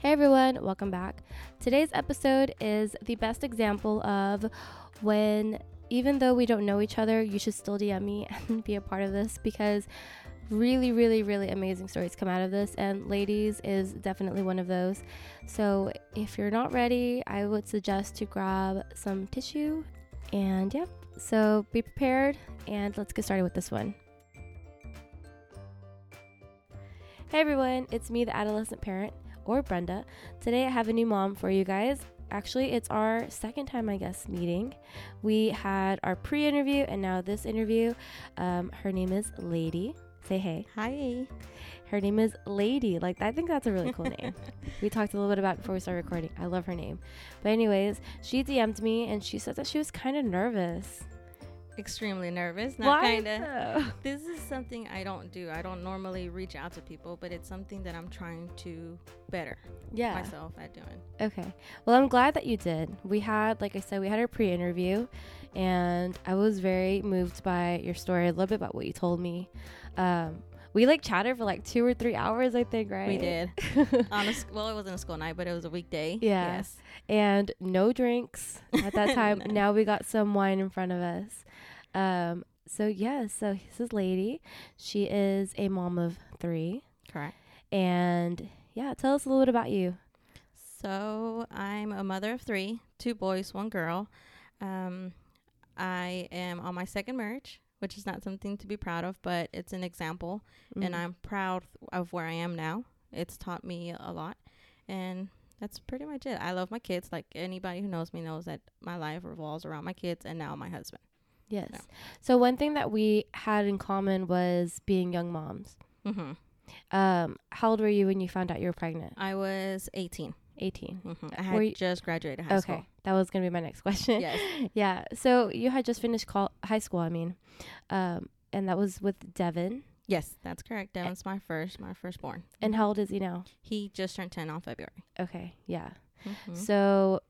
Hey everyone, welcome back. Today's episode is the best example of when, even though we don't know each other, you should still DM me and be a part of this, because really, really, really amazing stories come out of this, and ladies is definitely one of those. So if you're not ready, I would suggest to grab some tissue, and yeah, so be prepared, and let's get started with this one. Hey everyone, it's me, the adolescent parent, or Brenda. Today I have a new mom for you guys. Actually, it's our second time, I guess, meeting. We had our pre-interview and now this interview. Her name is Leydy. Say hey. Hi. Her name is Leydy. Like, I think that's a really cool name. We talked a little bit about it before we started recording. I love her name. But anyways, she DM'd me and she said that she was kind of nervous. Extremely nervous. Not kind of. This is something I don't do. I don't normally reach out to people, but it's something that I'm trying to better myself at doing. Okay. Well, I'm glad that you did. We had, like I said, we had our pre-interview, and I was very moved by your story, a little bit about what you told me. We chatted for 2 or 3 hours, I think, right? We did. It wasn't a school night, but it was a weekday. Yeah. Yes. And no drinks at that time. No. Now we got some wine in front of us. So this is Leydy. She is a mom of 3. Correct. And yeah, tell us a little bit about you. So I'm a mother of 3, 2 boys, 1 girl. I am on my second marriage, which is not something to be proud of, but it's an example. Mm-hmm. And I'm proud of where I am now. It's taught me a lot, and that's pretty much it. I love my kids. Like, anybody who knows me knows that my life revolves around my kids and now my husband. Yes. No. So one thing that we had in common was being young moms. Mm-hmm. How old were you when you found out you were pregnant? I was 18. 18. Mm-hmm. I had just graduated high school. Okay. That was going to be my next question. Yes. Yeah. So you had just finished high school, and that was with Devin. Yes, that's correct. Devin's my firstborn. And how old is he now? He just turned 10 on February. Okay. Yeah. Mm-hmm. So...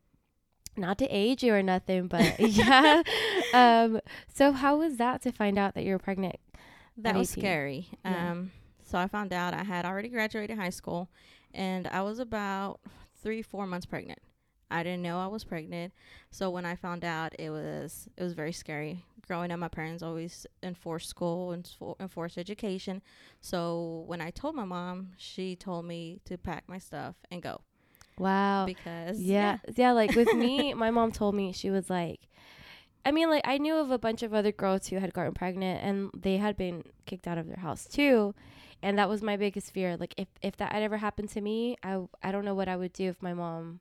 not to age you or nothing, but yeah. So how was that to find out that you were pregnant? That was scary. Yeah. So I found out I had already graduated high school, and I was about 3-4 months pregnant. I didn't know I was pregnant. So when I found out, it was very scary. Growing up, my parents always enforced school and enforced education. So when I told my mom, she told me to pack my stuff and go. Wow. Because with me, my mom told me, she was like, I knew of a bunch of other girls who had gotten pregnant and they had been kicked out of their house too, and that was my biggest fear. Like, if that had ever happened to me, I don't know what I would do if my mom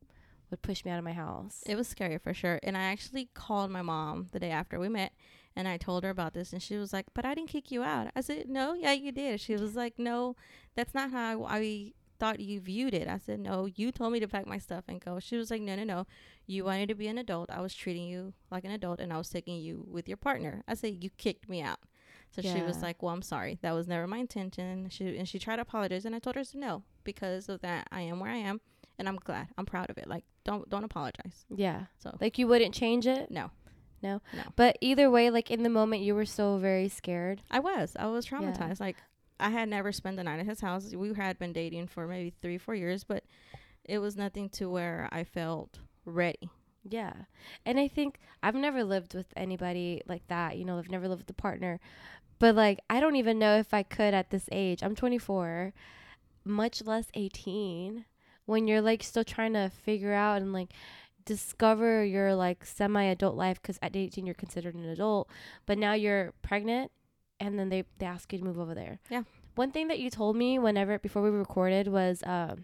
would push me out of my house. It was scary for sure. And I actually called my mom the day after we met, and I told her about this, and she was like, "But I didn't kick you out." I said, "No, yeah, you did." She was like, "No, that's not how I thought you viewed it." I said, "No, you told me to pack my stuff and go." She was like, no, you wanted to be an adult. I was treating you like an adult, and I was taking you with your partner." I said, "You kicked me out." So yeah. She was like, "Well, I'm sorry, that was never my intention." She tried to apologize, and I told her, "No, because of that I am where I am, and I'm glad, I'm proud of it. Don't apologize." Yeah. So you wouldn't change it? No. But either way, in the moment, you were so very scared. I was traumatized. Yeah. I had never spent the night at his house. We had been dating for maybe 3-4 years, but it was nothing to where I felt ready. Yeah. And I think I've never lived with anybody like that. I've never lived with a partner, but I don't even know if I could at this age. I'm 24, much less 18, when you're still trying to figure out and discover your semi-adult life, because at 18 you're considered an adult, but now you're pregnant. And then they ask you to move over there. Yeah. One thing that you told me before we recorded was that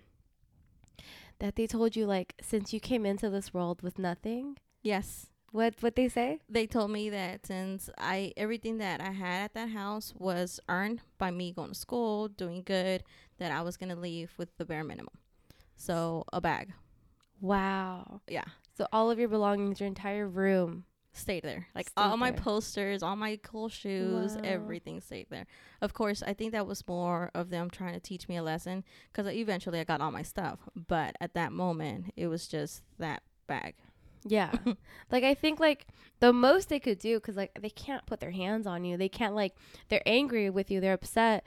they told you, since you came into this world with nothing. Yes. What they say? They told me that since everything that I had at that house was earned by me going to school, doing good, that I was going to leave with the bare minimum. So a bag. Wow. Yeah. So all of your belongings, your entire room. Stayed there. My posters, all my cool shoes. Wow. Everything stayed there. Of course, I think that was more of them trying to teach me a lesson, because eventually I got all my stuff, but at that moment it was just that bag. Yeah. I think the most they could do, because they can't put their hands on you, they can't, they're angry with you, they're upset,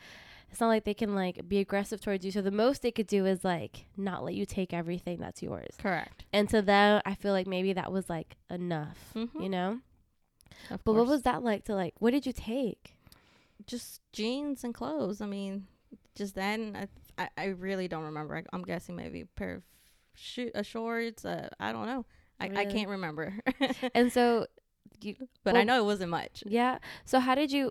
it's not like they can like be aggressive towards you. So the most they could do is like not let you take everything that's yours. Correct. And so then I feel like maybe that was like enough, mm-hmm. you know? Of but course. What was that like to like, what did you take? Just jeans and clothes. I mean, just then I really don't remember. I'm guessing maybe a pair of shorts. I don't know. Really? I can't remember. And so I know it wasn't much. Yeah. So how did you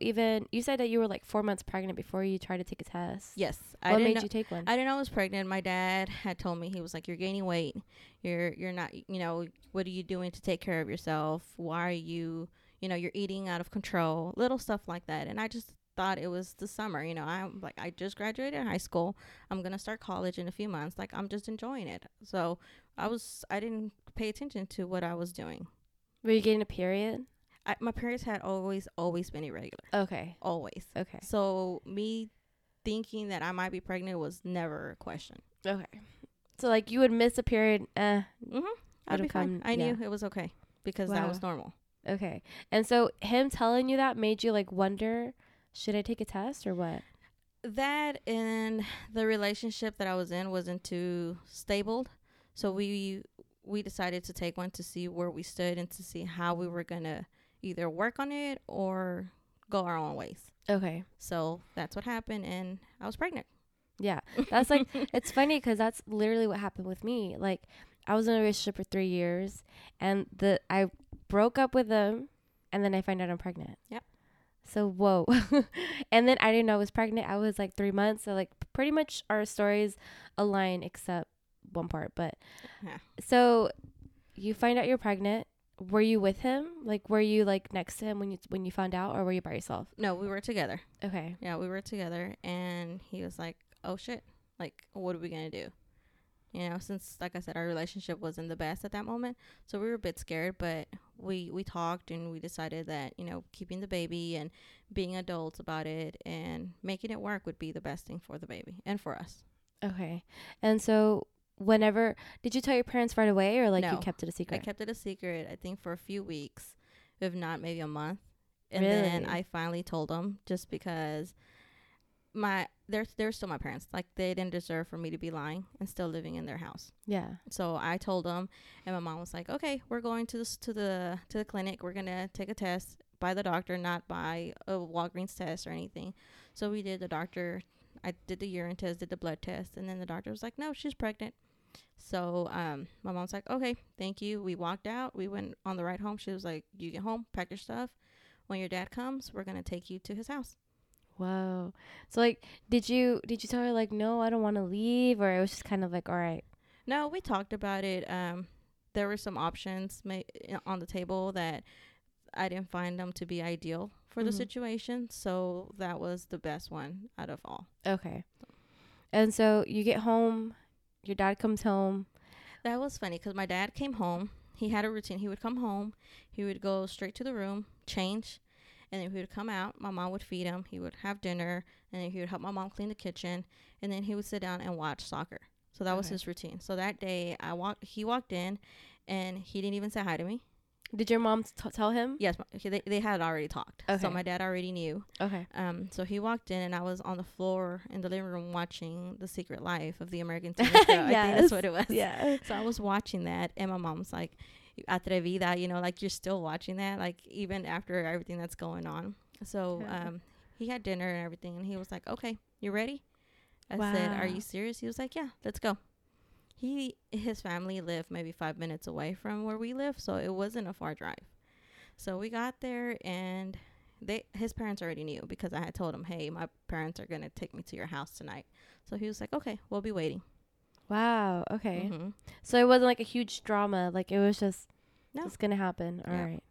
even, you said that you were like 4 months pregnant before you tried to take a test. Yes. What made you take one? I didn't know I was pregnant. My dad had told me, he was like, you're gaining weight. You're not, you know, what are you doing to take care of yourself? Why are you, you know, you're eating out of control, little stuff like that. And I just thought it was the summer, you know, I'm like, I just graduated high school. I'm going to start college in a few months. Like, I'm just enjoying it. So I didn't pay attention to what I was doing. Were you getting a period? My periods had always been irregular. Okay. Always. Okay. So me thinking that I might be pregnant was never a question. Okay. So like you would miss a period. Mm-hmm. I'd be fine. I knew it was okay because that was normal. Okay. And so him telling you that made you like wonder, should I take a test or what? That and the relationship that I was in wasn't too stable. So we decided to take one to see where we stood and to see how we were going to either work on it or go our own ways. Okay. So that's what happened. And I was pregnant. Yeah. That's like, it's funny because that's literally what happened with me. Like I was in a relationship for 3 years and I broke up with them and then I find out I'm pregnant. Yep. So, whoa. And then I didn't know I was pregnant. I was like 3 months. So like pretty much our stories align except one part, but yeah. So you find out you're pregnant. Were you with him? Like, were you like next to him when you found out, or were you by yourself? No, we were together. Okay. Yeah, we were together, and he was like, "Oh shit! Like, what are we gonna do?" You know, since like I said, our relationship wasn't the best at that moment, so we were a bit scared. But we talked, and we decided that, you know, keeping the baby and being adults about it and making it work would be the best thing for the baby and for us. Okay, and so. Whenever did you tell your parents right away, or like no, you kept it a secret? I kept it a secret, I think, for a few weeks, if not maybe a month, and really? Then I finally told them, just because they're still my parents. Like, they didn't deserve for me to be lying and still living in their house. Yeah. So I told them, and my mom was like, "Okay, we're going to the clinic. We're gonna take a test by the doctor, not by a Walgreens test or anything." So we did the doctor. I did the urine test, did the blood test, and then the doctor was like, "No, she's pregnant." So my mom's like, "Okay, thank you." We walked out. We went on the ride home. She was like, "You get home, pack your stuff. When your dad comes, we're gonna take you to his house." Wow. So like, did you tell her like, "No, I don't want to leave," or it was just kind of like, "All right"? No, we talked about it. There were some options on the table that I didn't find them to be ideal for mm-hmm. the situation, so that was the best one out of all. Okay. And so you get home, your dad comes home. That was funny because my dad came home. He had a routine. He would come home, he would go straight to the room, change, and then he would come out. My mom would feed him, he would have dinner, and then he would help my mom clean the kitchen, and then he would sit down and watch soccer. So that was his routine. So that day he walked in and he didn't even say hi to me. Did your mom tell him? Yes, they had already talked. Okay. So my dad already knew. Okay. So he walked in, and I was on the floor in the living room watching The Secret Life of the American Teenager. Yes. I think that's what it was. Yeah. So I was watching that, and my mom's like, "Atrevida," you know, like, you're still watching that, like, even after everything that's going on. So he had dinner and everything, and he was like, "Okay, you ready?" I said, "Are you serious?" He was like, "Yeah, let's go." His family lived maybe 5 minutes away from where we live, so it wasn't a far drive. So we got there, and his parents already knew, because I had told him, "Hey, my parents are going to take me to your house tonight." So he was like, "Okay, we'll be waiting." Wow. Okay. Mm-hmm. So it wasn't like a huge drama. Like, it was just, it's going to happen. All right.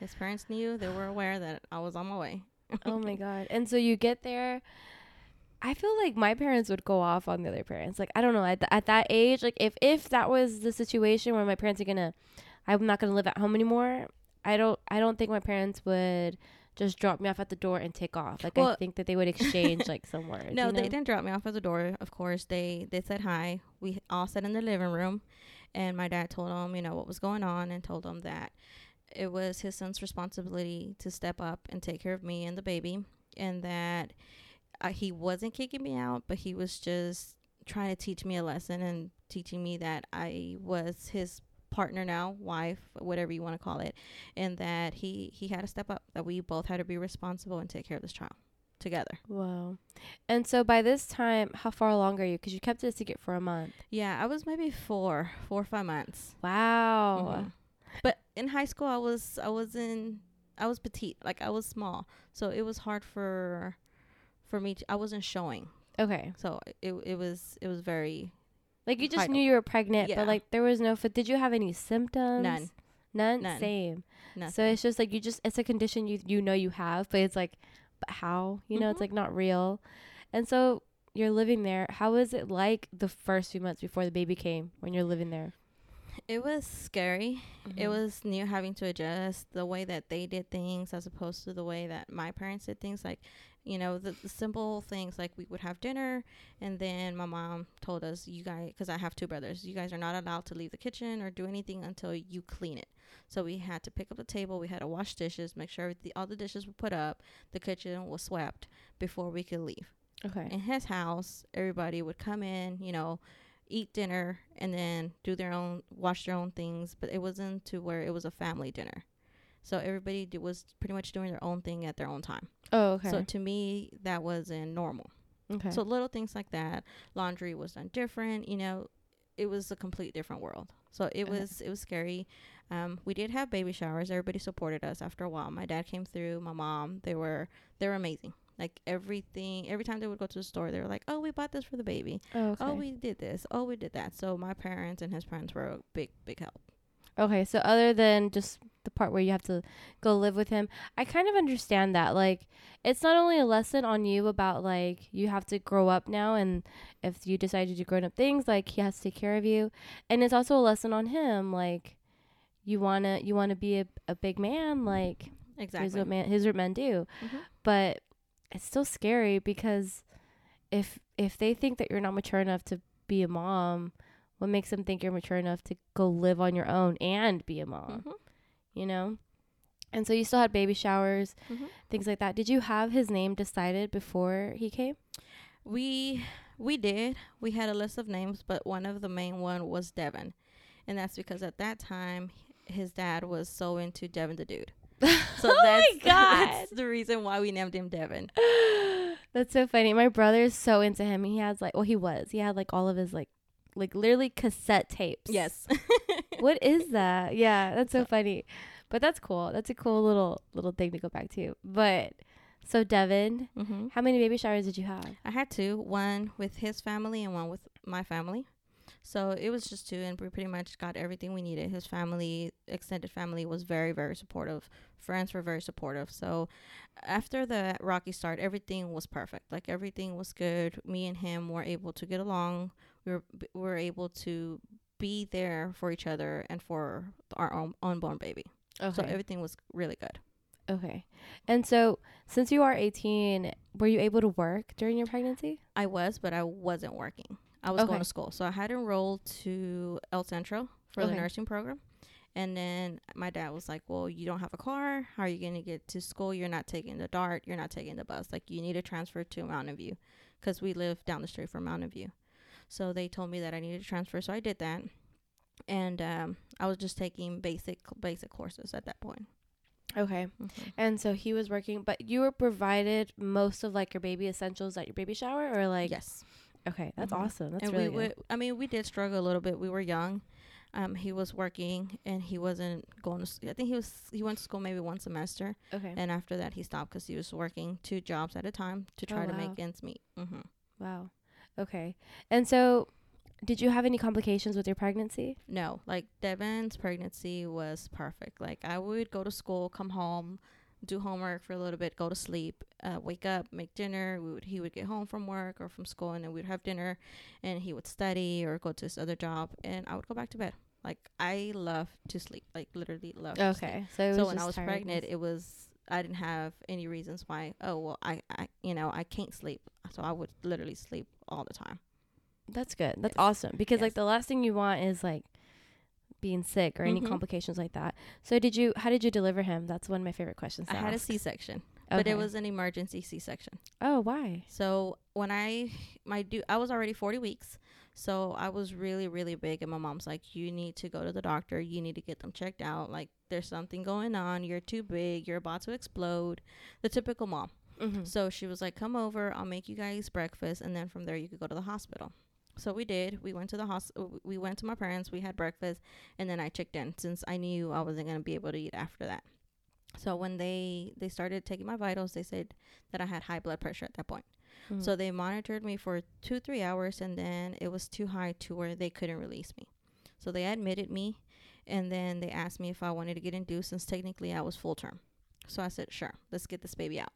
His parents knew. They were aware that I was on my way. Oh, my God. And so you get there. I feel like my parents would go off on the other parents. Like, I don't know. At that age, like, if that was the situation where my parents are I'm not going to live at home anymore, I don't think my parents would just drop me off at the door and take off. Like, well, I think that they would exchange, like, some words. No, you know? They didn't drop me off at the door, of course. They said hi. We all sat in the living room, and my dad told them, you know, what was going on, and told them that it was his son's responsibility to step up and take care of me and the baby, and that He wasn't kicking me out, but he was just trying to teach me a lesson and teaching me that I was his partner now, wife, whatever you want to call it, and that he had to step up, that we both had to be responsible and take care of this child together. Wow. And so by this time, how far along are you? Because you kept it a secret for a month. Yeah, I was maybe four or five months. Wow. Mm-hmm. But in high school, I was petite, like I was small, so it was hard for me. I wasn't showing. Okay. So it was very. Like you just knew you were pregnant, yeah. But like there was no. Did you have any symptoms? None. Same. Nothing. So it's just like it's a condition you know you have, but it's like, but how? You know, mm-hmm. It's like not real. And so you're living there. How was it like the first few months before the baby came when you're living there? It was scary. Mm-hmm. It was new, having to adjust the way that they did things as opposed to the way that my parents did things. Like, you know, the simple things, like we would have dinner and then my mom told us, you guys, because I have two brothers, you guys are not allowed to leave the kitchen or do anything until you clean it. So we had to pick up the table. We had to wash dishes, make sure all the dishes were put up. The kitchen was swept before we could leave. Okay. In his house, everybody would come in, you know, eat dinner and then wash their own things, but it wasn't to where it was a family dinner. So everybody was pretty much doing their own thing at their own time. Oh, okay. So to me, that wasn't normal. Okay. So little things like that. Laundry was done different. You know, it was a complete different world. So it was scary. We did have baby showers. Everybody supported us after a while. My dad came through. My mom, they were amazing. Like everything, every time they would go to the store, they were like, oh, we bought this for the baby. Oh, okay. Oh, we did this. Oh, we did that. So my parents and his parents were a big, big help. Okay, so other than just the part where you have to go live with him, I kind of understand that. Like, it's not only a lesson on you about, like, you have to grow up now, and if you decide to do grown-up things, like, he has to take care of you. And it's also a lesson on him. Like, you wanna be a big man. Like, exactly. Here's what men do. Mm-hmm. But it's still scary because if they think that you're not mature enough to be a mom, what makes them think you're mature enough to go live on your own and be a mom? Mm-hmm. You know? And so you still had baby showers, mm-hmm. things like that. Did you have his name decided before he came? We did. We had a list of names, but one of the main one was Devin. And that's because at that time, his dad was so into Devin the Dude. So that's the reason why we named him Devin. That's so funny. My brother is so into him. He had all of his like literally cassette tapes. Yes. What is that? Yeah, that's so funny. But that's cool. That's a cool little thing to go back to. But so Devin, mm-hmm. How many baby showers did you have? I had two, one with his family and one with my family. So it was just two, and we pretty much got everything we needed. His family, extended family, was very, very supportive. Friends were very supportive. So after the rocky start, everything was perfect. Like, everything was good. Me and him were able to get along. We were able to be there for each other and for our unborn baby. Okay. So everything was really good. Okay. And so since you are 18, were you able to work during your pregnancy? I was, but I wasn't working. I was going to school. So I had enrolled to El Centro for the nursing program. And then my dad was like, well, you don't have a car. How are you going to get to school? You're not taking the DART. You're not taking the bus. Like, you need to transfer to Mountain View because we live down the street from Mountain View. So they told me that I needed to transfer. So I did that. And I was just taking basic courses at that point. Okay. Mm-hmm. And so he was working. But you were provided most of, like, your baby essentials at your baby shower or, like? Yes. Okay, that's mm-hmm. awesome. That's and really good. We did struggle a little bit. We were young. He was working, and he wasn't going to school. I think he went to school maybe one semester. Okay. And after that, he stopped because he was working two jobs at a time to try to make ends meet. Mm-hmm. Wow. Okay. And so did you have any complications with your pregnancy? No. Like, Devin's pregnancy was perfect. Like, I would go to school, come home, do homework for a little bit, go to sleep, wake up, make dinner. He would get home from work or from school, and then we'd have dinner, and he would study or go to his other job, and I would go back to bed. Like, I love to sleep, like, literally love to sleep. Okay. So when I was pregnant, I didn't have any reasons why, I can't sleep. So I would literally sleep all the time. That's good. That's awesome. Because, like, the last thing you want is, like, being sick or any mm-hmm. complications like that. So how did you deliver him? That's one of my favorite questions. I had a C-section. But it was an emergency C-section. Oh, why? So when I was already 40 weeks. So I was really, really big. And my mom's like, you need to go to the doctor. You need to get them checked out. Like, there's something going on. You're too big. You're about to explode. The typical mom. Mm-hmm. So she was like, come over. I'll make you guys breakfast. And then from there, you could go to the hospital. So we did. We went to the hospital. We went to my parents. We had breakfast. And then I checked in since I knew I wasn't going to be able to eat after that. So when they started taking my vitals, they said that I had high blood pressure at that point. Mm-hmm. So they monitored me for 2-3 hours, and then it was too high to where they couldn't release me. So they admitted me, and then they asked me if I wanted to get induced since technically I was full term. So I said, sure, let's get this baby out.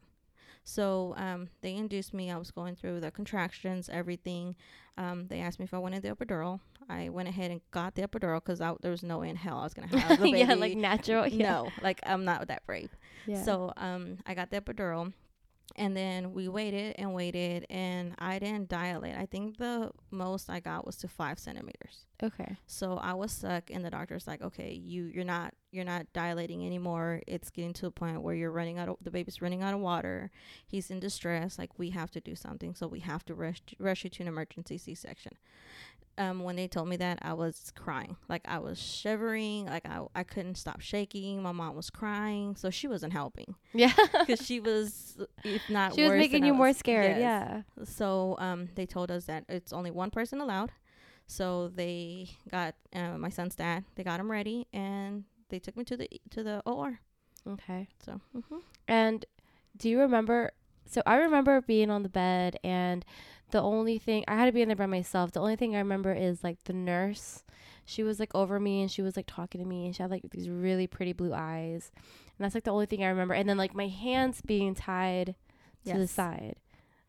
So they induced me. I was going through the contractions, everything. They asked me if I wanted the epidural. I went ahead and got the epidural because there was no way in hell I was going to have the baby. Yeah, like natural. Yeah. No, like I'm not that brave. Yeah. So I got the epidural, and then we waited, and I didn't dilate. I think the most I got was to 5 centimeters. Okay. So I was stuck, and the doctor's like, okay, you're not dilating anymore. It's getting to a point where the baby's running out of water. He's in distress. Like, we have to do something. So we have to rush you to an emergency C-section. When they told me that, I was crying. Like, I was shivering. Like, I couldn't stop shaking. My mom was crying. So she wasn't helping. Yeah. Because she was, if not worse. She was making you more scared. Yes. Yeah. So they told us that it's only one person allowed. So they got my son's dad. They got him ready. And they took me to the OR. Okay. So. Mm-hmm. And do you remember... So I remember being on the bed, and the only thing I had to be in there by myself. The only thing I remember is like the nurse. She was like over me, and she was like talking to me, and she had like these really pretty blue eyes, and that's like the only thing I remember. And then like my hands being tied to the side.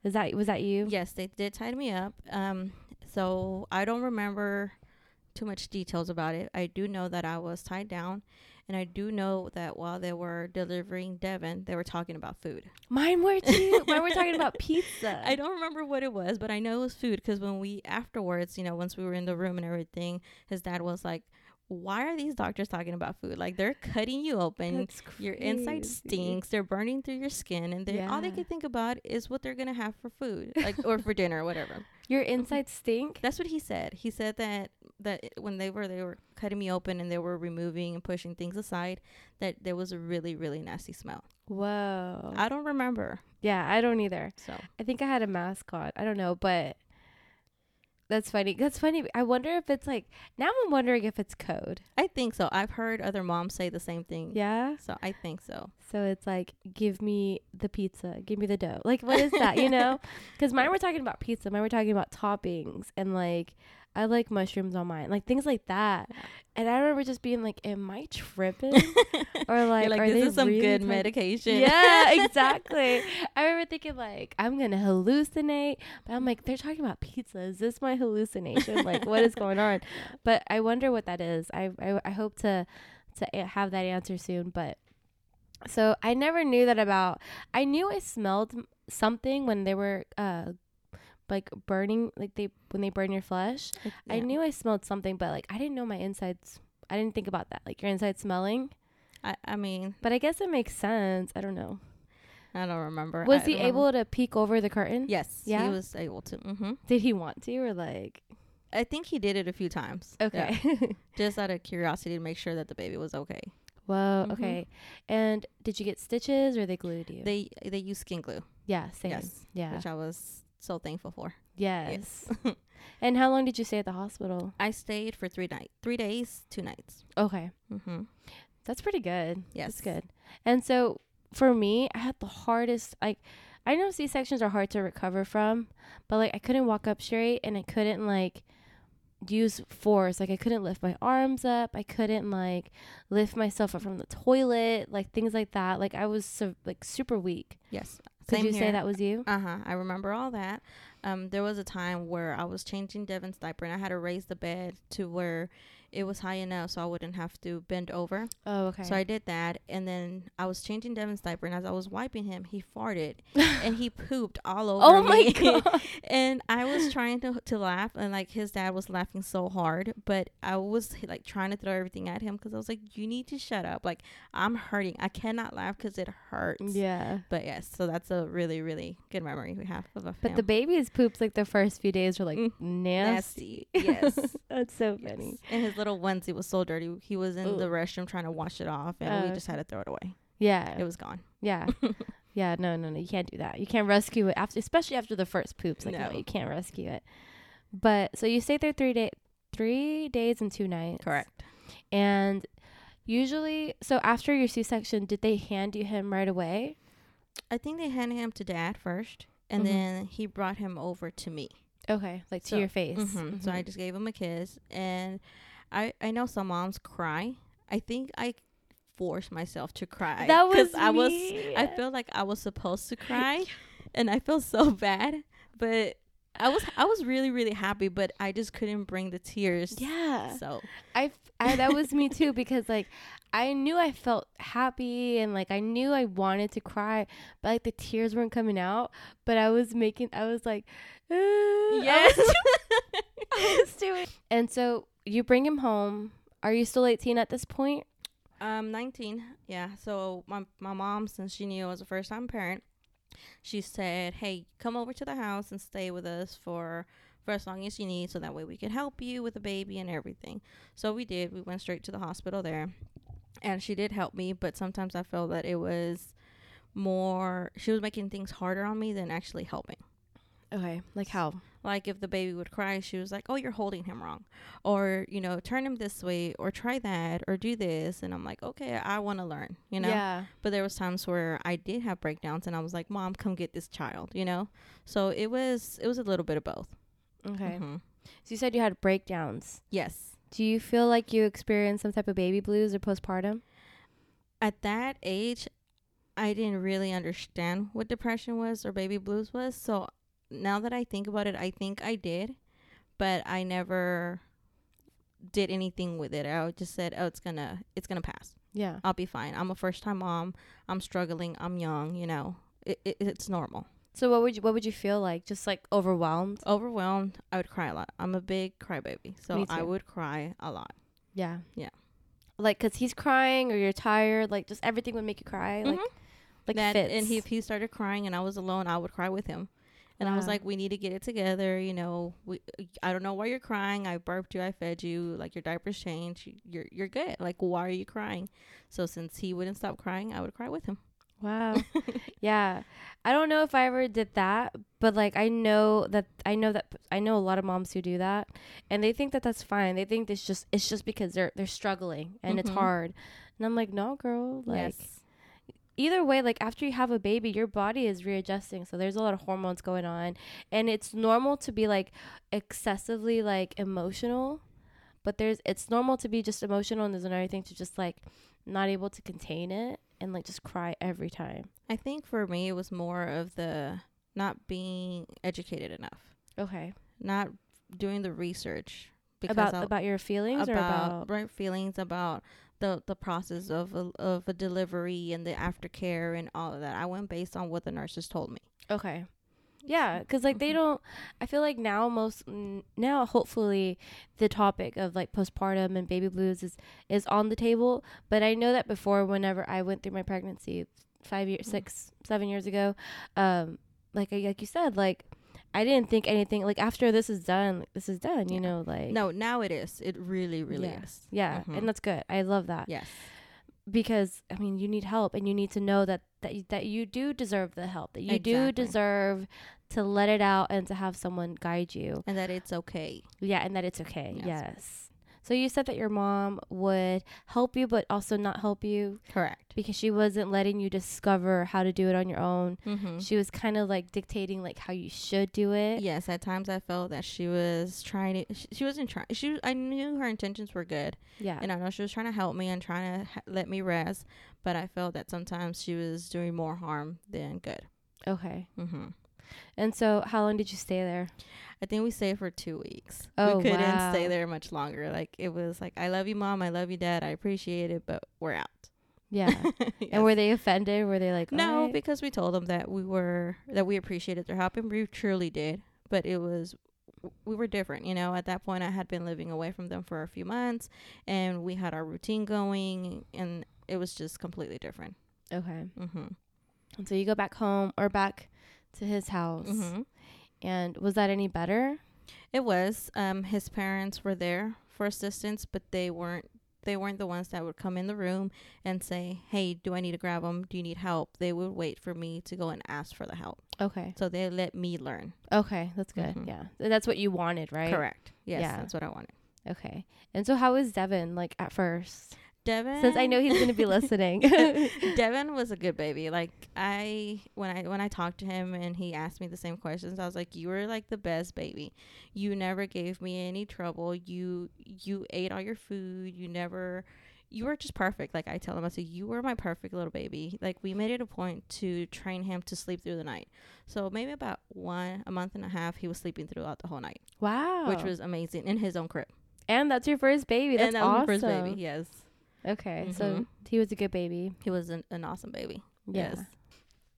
Was that you? Yes, they did tie me up. So I don't remember too much details about it. I do know that I was tied down. And I do know that while they were delivering Devin, they were talking about food. Mine were too. Mine were talking about pizza. I don't remember what it was, but I know it was food. Because when we afterwards, you know, once we were in the room and everything, his dad was like, why are these doctors talking about food? Like, they're cutting you open. That's crazy. Your inside stinks. They're burning through your skin. And all they can think about is what they're going to have for food, like, or for dinner, whatever. Your inside stink? That's what he said. He said that when they were cutting me open and they were removing and pushing things aside, that there was a really, really nasty smell. Whoa. I don't remember. Yeah, I don't either. So I think I had a mask on. I don't know, but... That's funny. I wonder if it's like, now I'm wondering if it's code. I think so. I've heard other moms say the same thing. Yeah. So I think so. So it's like, give me the pizza. Give me the dough. Like, what is that? You know? Because mine were talking about pizza. Mine were talking about toppings. And like, I like mushrooms on mine. Like, things like that. Yeah. And I remember just being like, am I tripping? Or like, you're like, are this they is some really good medication. Yeah, exactly. I remember thinking like, I'm going to hallucinate. But I'm like, they're talking about pizza. Is this my hallucination? Like, what is going on? But I wonder what that is. I hope to have that answer soon. But so I never knew that about, I knew I smelled something when they were like burning, like when they burn your flesh. Yeah. I knew I smelled something, but like I didn't know my insides. I didn't think about that, like your inside smelling. I mean, but I guess it makes sense. I don't know. I don't remember. Was he able to peek over the curtain? Yes. Yeah? He was able to. Mm-hmm. Did he want to, or like? I think he did it a few times. Okay. Yeah. Just out of curiosity to make sure that the baby was okay. Whoa. Mm-hmm. Okay. And did you get stitches, or they glued you? They used skin glue. Yeah. Same. Yes. Yeah. Which I was so thankful for. Yes. And how long did you stay at the hospital? I stayed for 3 days 2 nights. Okay. Mm-hmm. That's pretty good. Yes, that's good. And so for me, I had the hardest, like, I know C-sections are hard to recover from, but like I couldn't walk up straight, and I couldn't like use force. Like, I couldn't lift my arms up. I couldn't like lift myself up from the toilet, like things like that. Like, I was like super weak. Yes. Could you say that was you? I remember all that. There was a time where I was changing Devin's diaper, and I had to raise the bed to where it was high enough so I wouldn't have to bend over. Oh, okay. So I did that, and then I was changing Devin's diaper, and as I was wiping him, he farted, and he pooped all over me. Oh, my God. And I was trying to laugh, and, like, his dad was laughing so hard, but I was, like, trying to throw everything at him because I was like, you need to shut up. Like, I'm hurting. I cannot laugh because it hurts. Yeah. But, yes, so that's a really, really good memory we have of a family. But the baby's poops, like, the first few days were, like, nasty. Yes. That's so funny. And his little onesie was so dirty. He was in the restroom trying to wash it off, and we just had to throw it away. Yeah, it was gone. Yeah. Yeah. No, you can't do that. You can't rescue it after, especially after the first poops. Like, no, you can't rescue it. But so you stayed there 3 days and 2 nights, correct? And usually, so after your C-section, did they hand you him right away? I think they handed him to Dad first, and then he brought him over to me. Okay, like to your face. So I just gave him a kiss, and I know some moms cry. I think I forced myself to cry. That was me. I feel like I was supposed to cry, and I feel so bad. But I was really, really happy, but I just couldn't bring the tears. Yeah. So that was me too, because like I knew I felt happy, and like I knew I wanted to cry, but like the tears weren't coming out. But yes. I was doing. And so you bring him home. Are you still 18 at this point? 19. Yeah. So my mom, since she knew I was a first-time parent, she said, hey, come over to the house and stay with us for as long as you need, so that way we can help you with the baby and everything. So we did. We went straight to the hospital there, and she did help me, but sometimes I felt that it was more, she was making things harder on me than actually helping. Okay, like how? Like if the baby would cry, she was like, oh, you're holding him wrong, or, you know, turn him this way, or try that, or do this. And I'm like, okay, I want to learn, you know? Yeah. But there was times where I did have breakdowns, and I was like, Mom, come get this child, you know? So it was a little bit of both. Okay. So you said you had breakdowns. Yes. Do you feel like you experienced some type of baby blues or postpartum? At that age, I didn't really understand what depression was or baby blues was, so now that I think about it, I think I did, but I never did anything with it. I just said, oh, it's gonna pass. Yeah, I'll be fine. I'm a first-time mom. I'm struggling. I'm young, you know, it's normal. So what would you feel like? Just like overwhelmed. I would cry a lot. I'm a big crybaby, so I would cry a lot. Yeah, like because he's crying or you're tired, like just everything would make you cry. Like that fits. And if he started crying and I was alone, I would cry with him. And I was like, we need to get it together. You know, I don't know why you're crying. I burped you. I fed you. Like, your diaper's changed. You're good. Like, why are you crying? So since he wouldn't stop crying, I would cry with him. Wow. Yeah. I don't know if I ever did that, but like, I know a lot of moms who do that, and they think that that's fine. They think it's just because they're struggling and it's hard. And I'm like, no, girl. Like, yes. Either way, like after you have a baby, your body is readjusting. So there's a lot of hormones going on, and it's normal to be like excessively like emotional, but it's normal to be just emotional, and there's another thing to just like not able to contain it and like just cry every time. I think for me, it was more of the not being educated enough. Okay. Not doing the research. About your feelings? Feelings about the process of a delivery and the aftercare and all of that. I went based on what the nurses told me. Okay. Yeah, because like they don't, I feel like now hopefully the topic of like postpartum and baby blues is on the table, but I know that before, whenever I went through my pregnancy 7 years ago, like you said, like I didn't think anything, like after this is done, you know, like. No, now it is. It really, really is. Yeah. And that's good. I love that. Yes. Because, I mean, you need help, and you need to know that you do deserve the help, that you do deserve to let it out and to have someone guide you. And that it's okay. Yeah. And that it's okay. Yes. So you said that your mom would help you, but also not help you. Correct. Because she wasn't letting you discover how to do it on your own. She was kind of like dictating like how you should do it. Yes, at times I felt that she was trying to, she wasn't trying. I knew her intentions were good. Yeah. And I know she was trying to help me and trying to let me rest, but I felt that sometimes she was doing more harm than good. Okay. And so how long did you stay there? I think we stayed for 2 weeks. Oh, we couldn't stay there much longer. Like, it was like, I love you, Mom. I love you, Dad. I appreciate it, but we're out. Yeah. Yes. And were they offended? Were they like, no, right? Because we told them that we appreciated their help, and we truly did. But we were different. You know, at that point I had been living away from them for a few months, and we had our routine going, and it was just completely different. Okay. Mm-hmm. And so you go back home, or back to his house. Mm-hmm. And was that any better? It was. His parents were there for assistance, but they weren't the ones that would come in the room and say, hey, do I need to grab them? Do you need help? They would wait for me to go and ask for the help. Okay. So they let me learn. Okay. That's good. Mm-hmm. Yeah. So that's what you wanted, right? Correct. Yes. Yeah. That's what I wanted. Okay. And so how was Devin, like, at first? Devin, since I know he's going to be listening. Devin was a good baby. Like, when I talked to him and he asked me the same questions, I was like, you were like the best baby. You never gave me any trouble. You ate all your food. You were just perfect. Like, I tell him, I say, you were my perfect little baby. Like, we made it a point to train him to sleep through the night. So maybe about a month and a half, he was sleeping throughout the whole night. Wow. Which was amazing, in his own crib. And that's your first baby. That's awesome. And that was my first baby, yes. Okay, mm-hmm. So he was a good baby. He was an awesome baby. Yeah. Yes.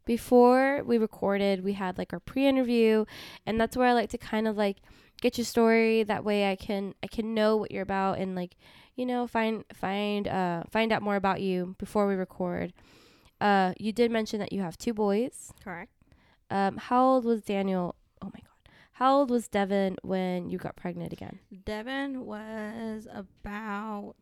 Before we recorded, we had like our pre-interview, and that's where I like to kind of like get your story. That way, I can know what you're about, and like, you know, find out more about you before we record. You did mention that you have two boys. Correct. How old was Daniel? Oh my God. How old was Devin when you got pregnant again? Devin was about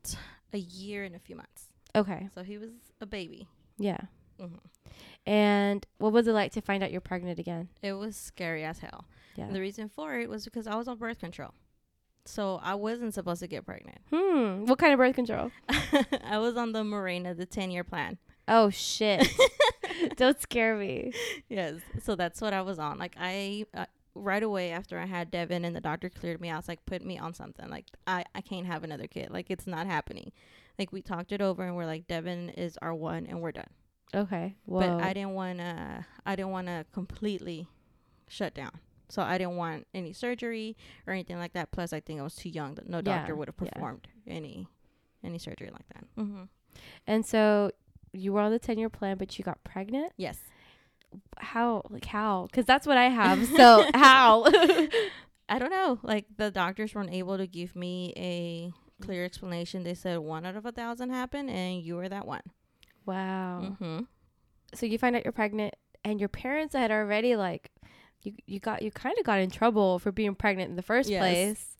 a year and a few months. Okay. So he was a baby. Yeah. Mm-hmm. And what was it like to find out you're pregnant again? It was scary as hell. Yeah. And the reason for it was because I was on birth control. So I wasn't supposed to get pregnant. What kind of birth control? I was on the Mirena, the 10-year plan. Oh, shit. Don't scare me. Yes. So that's what I was on. Like, I right away after I had Devin and the doctor cleared me, I was like, put me on something. Like, I can't have another kid. Like, it's not happening. Like, we talked it over and we're like, Devin is our one and we're done. Okay. Whoa. But I didn't want to completely shut down. So I didn't want any surgery or anything like that. Plus I think I was too young. No doctor would have performed any surgery like that. Mm-hmm. And so you were on the 10-year plan, but you got pregnant? Yes. How? Because that's what I have. So how? I don't know. Like, the doctors weren't able to give me a clear explanation. They said 1 out of 1,000 happened, and you were that one. Wow. Mm-hmm. So you find out you're pregnant, and your parents had already, like, you kind of got in trouble for being pregnant in the first place.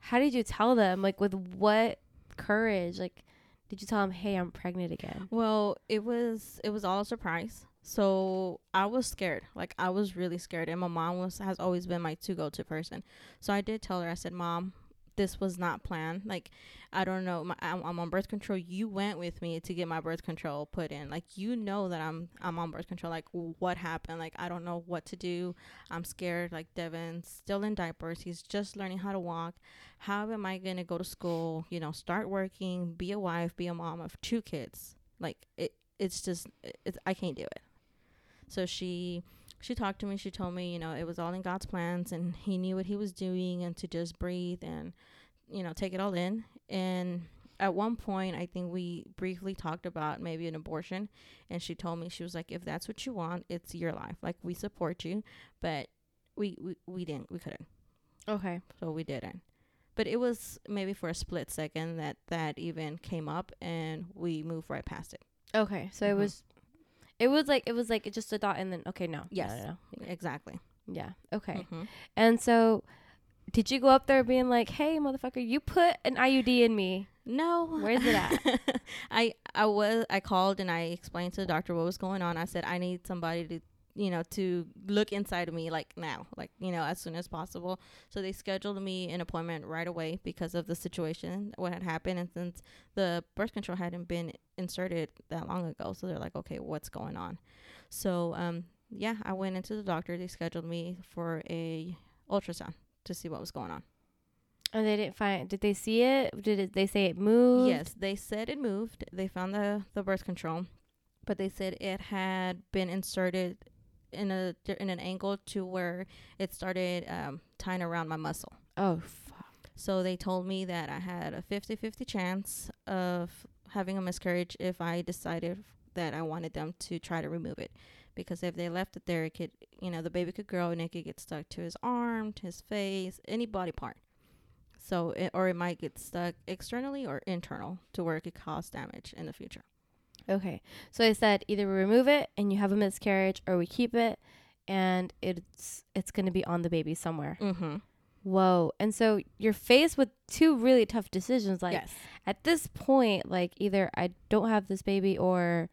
How did you tell them? Like, with what courage? Like, did you tell them, hey, I'm pregnant again? Well, it was all a surprise. So I was scared. Like, I was really scared, and my mom has always been my go-to person. So I did tell her. I said, Mom, this was not planned. Like, I don't know. I'm on birth control. You went with me to get my birth control put in. Like, you know that I'm on birth control. Like, what happened? Like, I don't know what to do. I'm scared. Like, Devin's still in diapers. He's just learning how to walk. How am I gonna go to school? You know, start working, be a wife, be a mom of 2 kids. Like, it's just I can't do it. So she talked to me. She told me, you know, it was all in God's plans, and he knew what he was doing, and to just breathe and, you know, take it all in. And at one point, I think we briefly talked about maybe an abortion, and she told me, she was like, if that's what you want, it's your life. Like, we support you, but we couldn't. Okay. So we didn't. But it was maybe for a split second that even came up, and we moved right past it. Okay. So mm-hmm. It was like just a dot, and then, okay, no. Yes, no. Exactly. Yeah. Okay. Mm-hmm. And so did you go up there being like, hey, motherfucker, you put an IUD in me? No. Where's it at? I called and I explained to the doctor what was going on. I said, I need somebody to, you know, to look inside of me, like, now, like, you know, as soon as possible. So they scheduled me an appointment right away because of the situation, what had happened. And since the birth control hadn't been inserted that long ago, so they're like, okay, what's going on? So I went into the doctor. They scheduled me for a ultrasound to see what was going on. And they didn't find, did they see it? They say it moved? Yes, they said it moved. They found the birth control, but they said it had been inserted in an angle to where it started tying around my muscle. Oh, fuck. So they told me that I had a 50-50 chance of having a miscarriage if I decided that I wanted them to try to remove it. Because if they left it there, it could, the baby could grow and it could get stuck to his arm, to his face, any body part. So, it might get stuck externally or internal to where it could cause damage in the future. Okay. So I said either we remove it and you have a miscarriage, or we keep it and it's going to be on the baby somewhere. Mm-hmm. Whoa. And so you're faced with two really tough decisions. Like, yes. At this point, like, either I don't have this baby or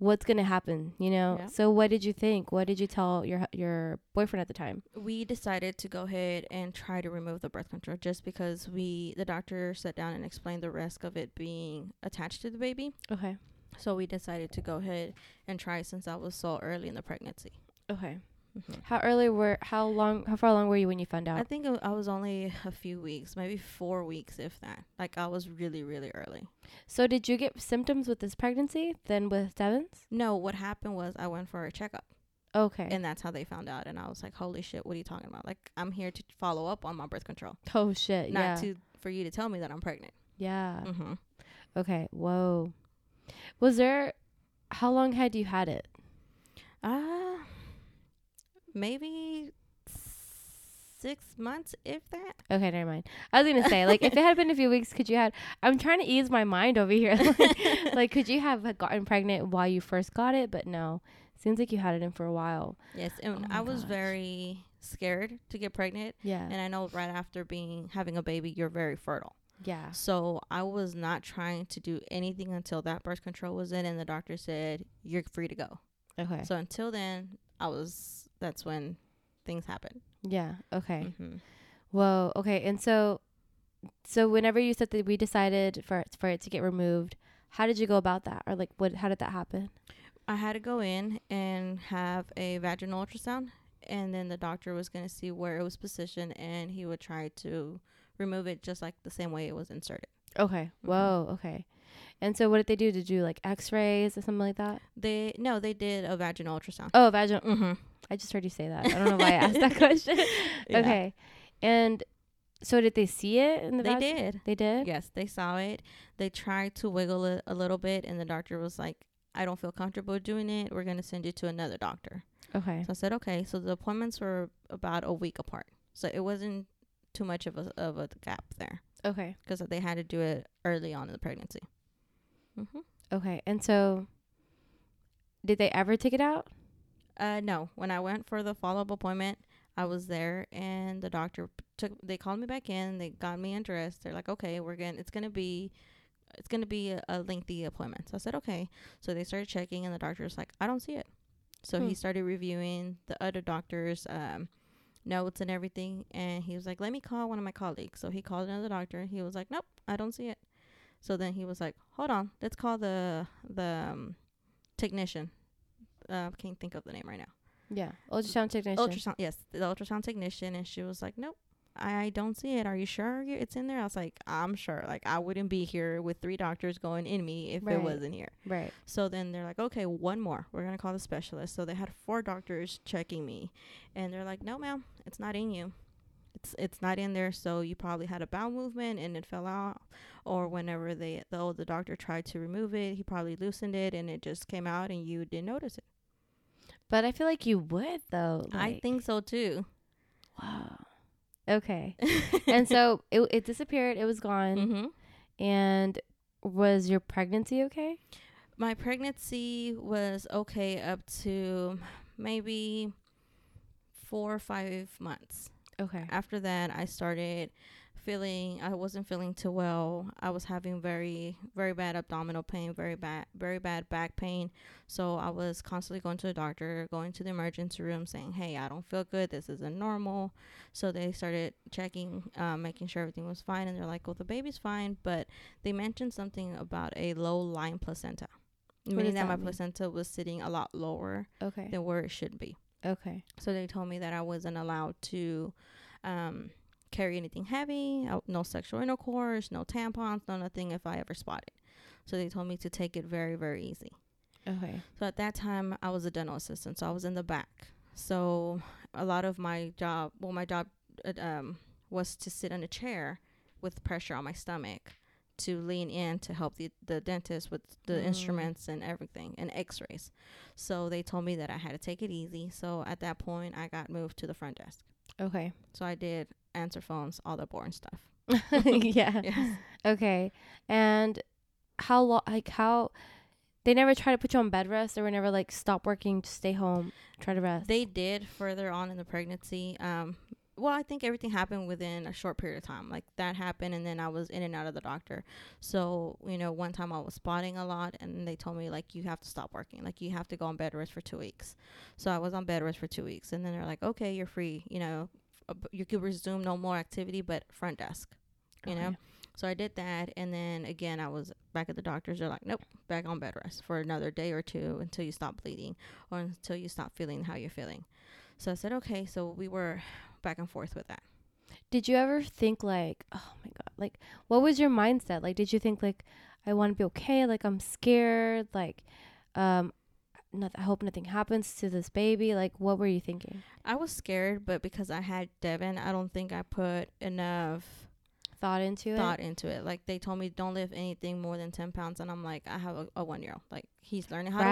what's going to happen, Yeah. So what did you think? What did you tell your boyfriend at the time? We decided to go ahead and try to remove the birth control just because the doctor sat down and explained the risk of it being attached to the baby. Okay. So we decided to go ahead and try since I was so early in the pregnancy. Okay. Mm-hmm. How far along were you when you found out? I think I was only a few weeks, maybe 4 weeks, if that. Like, I was really, really early. So did you get symptoms with this pregnancy than with Devin's? No, what happened was I went for a checkup. Okay. And that's how they found out. And I was like, holy shit, what are you talking about? Like, I'm here to follow up on my birth control. Oh, shit. For you to tell me that I'm pregnant. Yeah. Mm-hmm. Okay. Whoa. How long had you had it? Maybe 6 months, if that. Okay, never mind. I was gonna say, like, if it had been a few weeks, I'm trying to ease my mind over here. Like, could you have gotten pregnant while you first got it? But no, seems like you had it in for a while. Yes, and I was very scared to get pregnant. Yeah, and I know right after having a baby, you're very fertile. Yeah. So I was not trying to do anything until that birth control was in, and the doctor said you're free to go. Okay. So until then, that's when things happen. Yeah. Okay. Mm-hmm. Whoa. Okay. And so whenever you said that we decided for it to get removed, how did you go about that? Or like, how did that happen? I had to go in and have a vaginal ultrasound, and then the doctor was going to see where it was positioned, and he would try to remove it just like the same way it was inserted. Okay. Mm-hmm. Whoa. Okay. And so what did they do? Did you like x-rays or something like that? They did a vaginal ultrasound. Oh, vaginal. Mm-hmm. I just heard you say that. I don't know why I asked that question. Yeah. Okay. And so did they see it in the vaginal? They did. They did? Yes, they saw it. They tried to wiggle it a little bit, and the doctor was like, I don't feel comfortable doing it. We're going to send you to another doctor. Okay. So I said, okay. So the appointments were about a week apart. So it wasn't too much of a gap there. Okay. Because they had to do it early on in the pregnancy. Mm-hmm. Okay. And so did they ever take it out? No. When I went for the follow-up appointment, I was there, and the doctor they called me back in. They got me undressed. They're like, okay, it's going to be a lengthy appointment. So I said, okay. So they started checking, and the doctor was like, I don't see it. So he started reviewing the other doctor's notes and everything. And he was like, let me call one of my colleagues. So he called another doctor. He was like, nope, I don't see it. So then he was like, hold on, let's call the technician. I can't think of the name right now. Yeah, ultrasound technician. Yes, the ultrasound technician. And she was like, nope, I don't see it. Are you sure it's in there? I was like, I'm sure. Like, I wouldn't be here with 3 doctors going in me if it wasn't here. Right. So then they're like, okay, one more. We're going to call the specialist. So they had 4 doctors checking me. And they're like, no, ma'am, it's not in you. It's not in there, so you probably had a bowel movement and it fell out, or whenever the doctor tried to remove it, he probably loosened it and it just came out and you didn't notice it. But I feel like you would, though. I think so too. Wow. Okay. And so it disappeared. It was gone. Mm-hmm. And was your pregnancy okay? My pregnancy was okay up to maybe 4 or 5 months. Okay. After that, I started I wasn't feeling too well. I was having very, very bad abdominal pain, very bad back pain. So I was constantly going to the doctor, going to the emergency room saying, hey, I don't feel good. This isn't normal. So they started checking, making sure everything was fine. And they're like, well, the baby's fine. But they mentioned something about a low-lying placenta, meaning that my placenta was sitting a lot lower than where it should be. Okay. So they told me that I wasn't allowed to carry anything heavy, no sexual intercourse, no tampons, no nothing if I ever spotted. So they told me to take it very, very easy. Okay. So at that time, I was a dental assistant, so I was in the back. So a lot of my job, well, my job was to sit in a chair with pressure on my stomach to lean in to help the dentist with the instruments and everything and x-rays. So they told me that I had to take it easy. So at that point, I got moved to the front desk. Okay. So I did answer phones, all the boring stuff. Yeah. Yes. Okay. And how long, like how, they never try to put you on bed rest? They were never like, stop working, just stay home, try to rest? They did further on in the pregnancy. Well, I think everything happened within a short period of time. Like that happened, and then I was in and out of the doctor. So, you know, one time I was spotting a lot, and they told me, like, you have to stop working. Like, you have to go on bed rest for 2 weeks. So I was on bed rest for 2 weeks, and then they're like, okay, you're free. You know, you could resume no more activity, but front desk, you know? Yeah. So I did that, and then again, I was back at the doctor's. They're like, nope, back on bed rest for another day or two until you stop bleeding or until you stop feeling how you're feeling. So I said, okay. So we were back and forth with that. Did you ever think like, oh my God, like what was your mindset? Like, did you think like, I want to be okay, like I'm scared, like I hope nothing happens to this baby? Like, what were you thinking? I was scared, but because I had Devin, I don't think I put enough thought into it. Like, they told me don't lift anything more than 10 pounds, and I'm like, I have a 1-year-old, like he's learning how to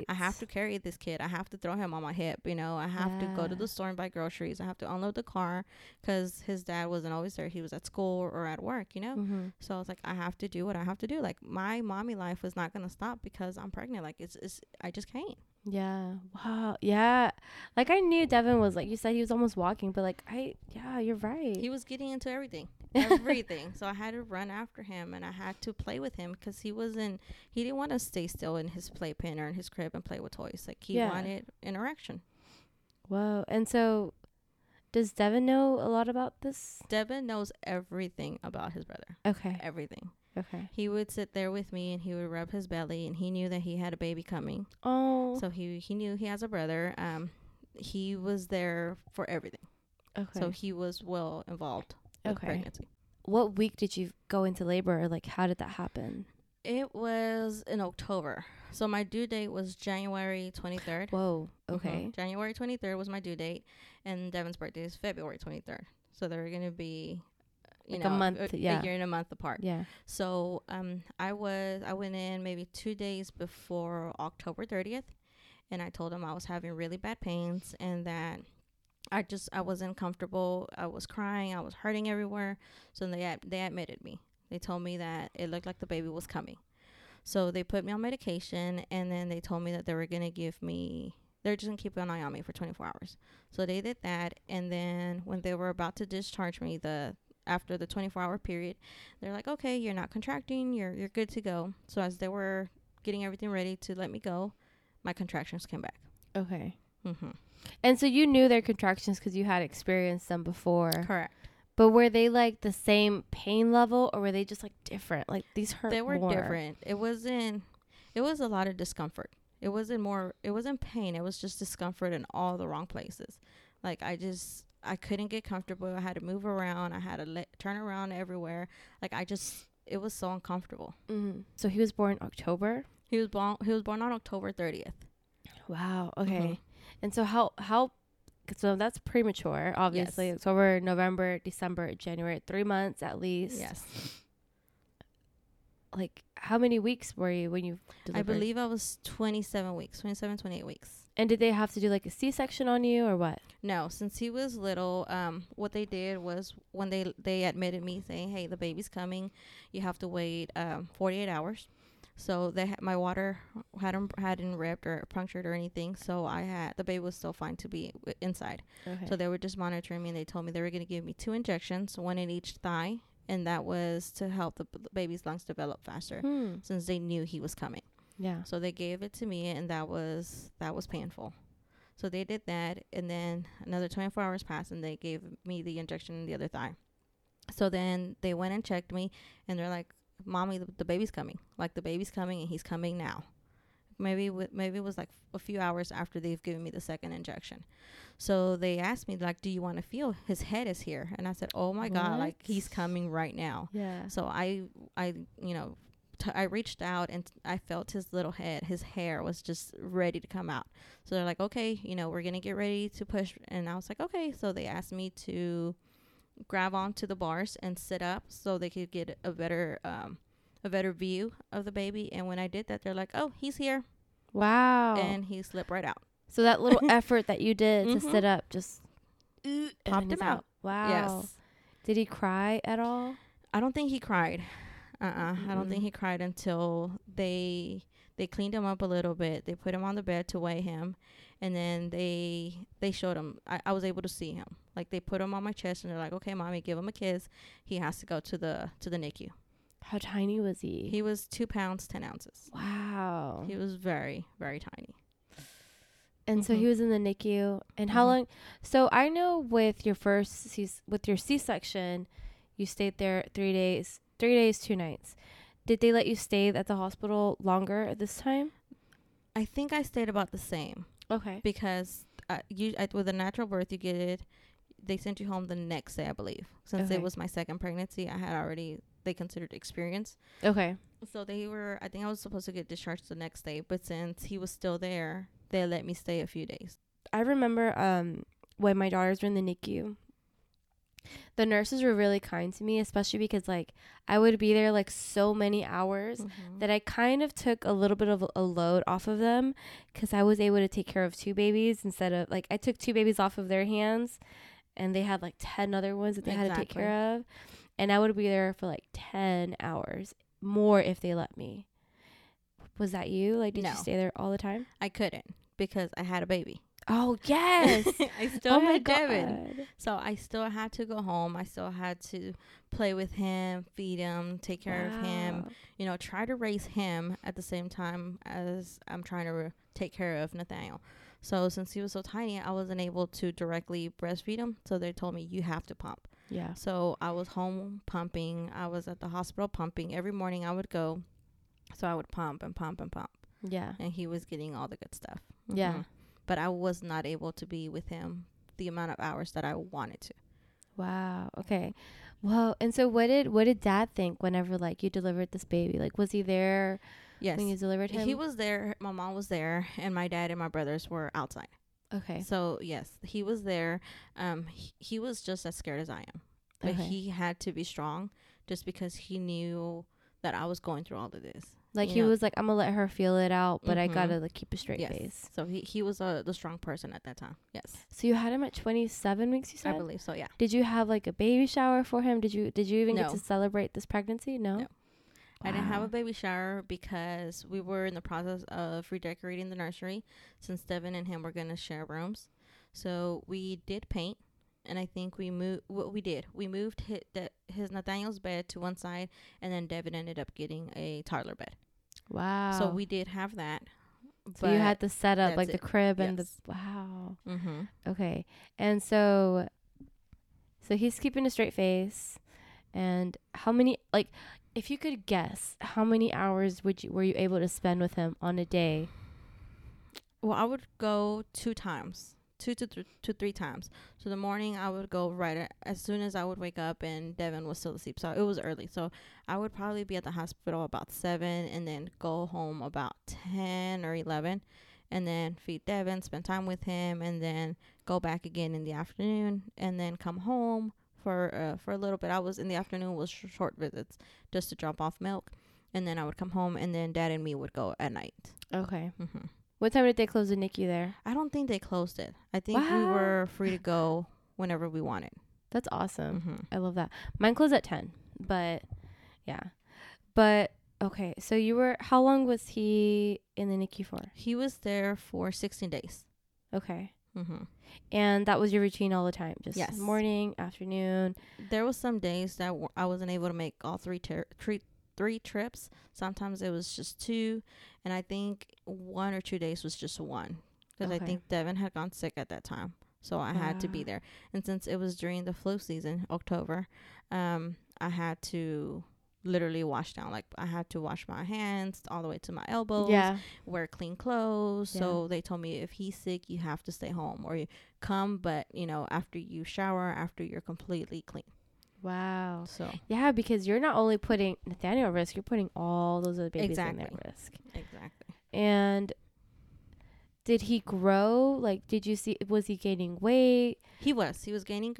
walk. I have to carry this kid, I have to throw him on my hip, you know, I have to go to the store and buy groceries, I have to unload the car because his dad wasn't always there, he was at school or at work, you know. So I was like, I have to do what I have to do. Like, my mommy life was not gonna stop because I'm pregnant. Like, it's I just can't. Yeah. Wow. Yeah. Like, I knew Devin was, like you said, he was almost walking, but like you're right, he was getting into everything. So I had to run after him, and I had to play with him because he didn't want to stay still in his playpen or in his crib and play with toys. Like, he wanted interaction. Whoa. And so does Devin know a lot about this? Devin knows everything about his brother. Okay. Everything. Okay. He would sit there with me, and he would rub his belly, and he knew that he had a baby coming. Oh. So he knew he has a brother. He was there for everything. Okay. So he was well involved. Okay. Pregnancy. What week did you go into labor, or like how did that happen? It was in October, so my due date was January 23rd. Whoa. Okay. January 23rd was my due date, and Devin's birthday is February 23rd, so they're gonna be a year and a month apart. Yeah. So I went in maybe 2 days before October 30th, and I told him I was having really bad pains and that I wasn't comfortable. I was crying. I was hurting everywhere. So they admitted me. They told me that it looked like the baby was coming. So they put me on medication, and then they told me that they're just going to keep an eye on me for 24 hours. So they did that. And then when they were about to discharge me, after the 24-hour period, they're like, okay, you're not contracting. You're good to go. So as they were getting everything ready to let me go, my contractions came back. Okay. Mm-hmm. And so you knew their contractions because you had experienced them before. Correct. But were they like the same pain level, or were they just like different? Like, these hurt more. They were different. It was a lot of discomfort. It wasn't pain. It was just discomfort in all the wrong places. Like, I couldn't get comfortable. I had to move around. I had to turn around everywhere. Like, it was so uncomfortable. Mm-hmm. So he was born October? He was born on October 30th. Wow. Okay. Mm-hmm. And so how so that's premature, obviously. Yes. October, November, December, January, 3 months at least. Yes. Like, how many weeks were you when you delivered? I believe I was 28 weeks. And did they have to do like a C-section on you or what? No, since he was little, what they did was when they admitted me saying, hey, the baby's coming, you have to wait 48 hours. So my water hadn't ripped or punctured or anything. So the baby was still fine to be inside. Okay. So they were just monitoring me, and they told me they were going to give me 2 injections, one in each thigh. And that was to help the baby's lungs develop faster since they knew he was coming. Yeah. So they gave it to me, and that was painful. So they did that. And then another 24 hours passed, and they gave me the injection in the other thigh. So then they went and checked me, and they're like, Mommy, the baby's coming. Like, the baby's coming, and he's coming now. Maybe it was like a few hours after they've given me the second injection. So they asked me, like, do you want to feel? His head is here. And I said, oh my God, like, he's coming right now. Yeah. So I I reached out and I felt his little head, his hair was just ready to come out. So they're like, okay, you know, we're going to get ready to push. And I was like, okay. So they asked me to grab onto the bars and sit up so they could get a better view of the baby. And when I did that, they're like, oh, he's here. Wow. And he slipped right out. So that little effort that you did to sit up just popped him out. Wow. Yes. Did he cry at all? I don't think he cried. I don't think he cried until they cleaned him up a little bit. They put him on the bed to weigh him, and then they showed him. I was able to see him. Like, they put him on my chest, and they're like, okay, mommy, give him a kiss. He has to go to the NICU. How tiny was he? He was 2 pounds, 10 ounces. Wow. He was very, very tiny. And so he was in the NICU. And how long? So I know with your with your C-section, you stayed there 3 days, 2 nights. Did they let you stay at the hospital longer at this time? I think I stayed about the same. Okay. Because with a natural birth, you get it. They sent you home the next day, I believe. Since it was my second pregnancy, I had already... they considered experience. Okay. So I think I was supposed to get discharged the next day, but since he was still there, they let me stay a few days. I remember when my daughters were in the NICU, the nurses were really kind to me, especially because like I would be there like so many hours that I kind of took a little bit of a load off of them, because I was able to take care of 2 babies instead of like I took 2 babies off of their hands, and they had like 10 other ones that they had to take care of. And I would be there for like 10 hours more if they let me. Was that you? Like, did you stay there all the time? I couldn't because I had a baby. Oh, yes. I still had Devin. So I still had to go home. I still had to play with him, feed him, take care of him, you know, try to raise him at the same time as I'm trying to take care of Nathaniel. So since he was so tiny, I wasn't able to directly breastfeed him. So they told me, you have to pump. Yeah. So I was home pumping. I was at the hospital pumping. Every morning I would go. So I would pump and pump and pump. Yeah. And he was getting all the good stuff. Yeah. But I was not able to be with him the amount of hours that I wanted to. Wow. Okay. Well, and so what did Dad think whenever like you delivered this baby? Like, was he there when you delivered him? He was there. My mom was there, and my dad and my brothers were outside. Okay. So yes, he was there. He was just as scared as I am, but he had to be strong just because he knew that I was going through all of this. Like, he was like, I'm gonna let her feel it out, but I gotta like keep a straight face. So he was the strong person at that time. Yes. So you had him at 27 weeks, you said? I believe so. Yeah. Did you have like a baby shower for him? Did you even get to celebrate this pregnancy? No. Wow. I didn't have a baby shower because we were in the process of redecorating the nursery since Devin and him were going to share rooms. So we did paint, and I think we moved what we did. We moved his Nathaniel's bed to one side, and then Devin ended up getting a toddler bed. Wow. So we did have that. So you had the setup, like the crib and the... Wow. Mm-hmm. Okay. And so he's keeping a straight face. And how many... like. If you could guess, how many hours were you able to spend with him on a day? Well, I would go 2 times, 2 to 3 times. So the morning I would go as soon as I would wake up and Devin was still asleep. So it was early. So I would probably be at the hospital about 7 and then go home about 10 or 11 and then feed Devin, spend time with him, and then go back again in the afternoon and then come home. For a little bit, I was in the afternoon was short visits just to drop off milk, and then I would come home, and then Dad and me would go at night. Okay. What time did they close the NICU there? I don't think they closed it. I think we were free to go whenever we wanted. That's awesome. I love that. Mine closed at 10, but yeah. But okay, so you were, how long was he in the NICU for? He was there for 16 days. Okay. And that was your routine all the time, just morning, afternoon. There was some days that I wasn't able to make all three trips. Sometimes it was just 2, and I think 1 or 2 days was just 1 because I think Devin had gone sick at that time, so I had to be there. And since it was during the flu season, October, I had to literally wash down. Like, I had to wash my hands all the way to my elbows, wear clean clothes. So they told me, if he's sick, you have to stay home, or you come, but you know, after you shower, after you're completely clean. Wow. So yeah, because you're not only putting Nathaniel at risk, you're putting all those other babies in their risk. Exactly. And did he grow? Like, did you see? Was he gaining weight? He was gaining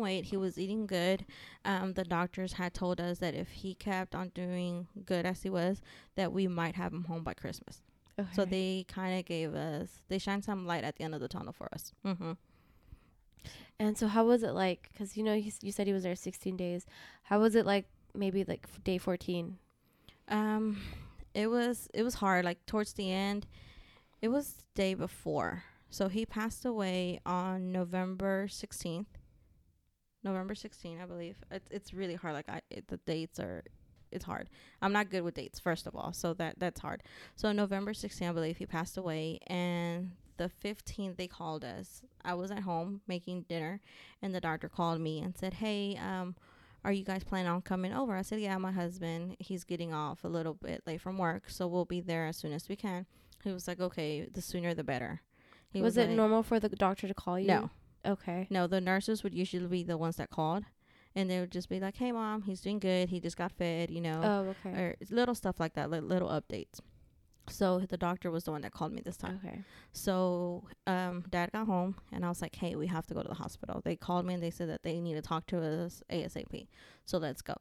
weight. He was eating good. The doctors had told us that if he kept on doing good as he was, that we might have him home by Christmas. Okay. So they kind of they shined some light at the end of the tunnel for us. Mm-hmm. And so how was it like, because you said he was there 16 days. How was it like maybe like day 14? It was hard. Like towards the end, it was the day before. So he passed away on November 16th. November 16th, I believe. It's really hard. Like the dates are, it's hard. I'm not good with dates, first of all. So that's hard. So November 16th, I believe he passed away. And the 15th, they called us. I was at home making dinner, and the doctor called me and said, hey, are you guys planning on coming over? I said, yeah, my husband, he's getting off a little bit late from work, so we'll be there as soon as we can. He was like, okay, the sooner the better. Was it like, normal for the doctor to call you? No. Okay. No, the nurses would usually be the ones that called, and they would just be like, hey, Mom, he's doing good. He just got fed, Oh, okay. Or little stuff like that, like little updates. So the doctor was the one that called me this time. Okay. So Dad got home, and I was like, hey, we have to go to the hospital. They called me, and they said that they need to talk to us ASAP. So let's go.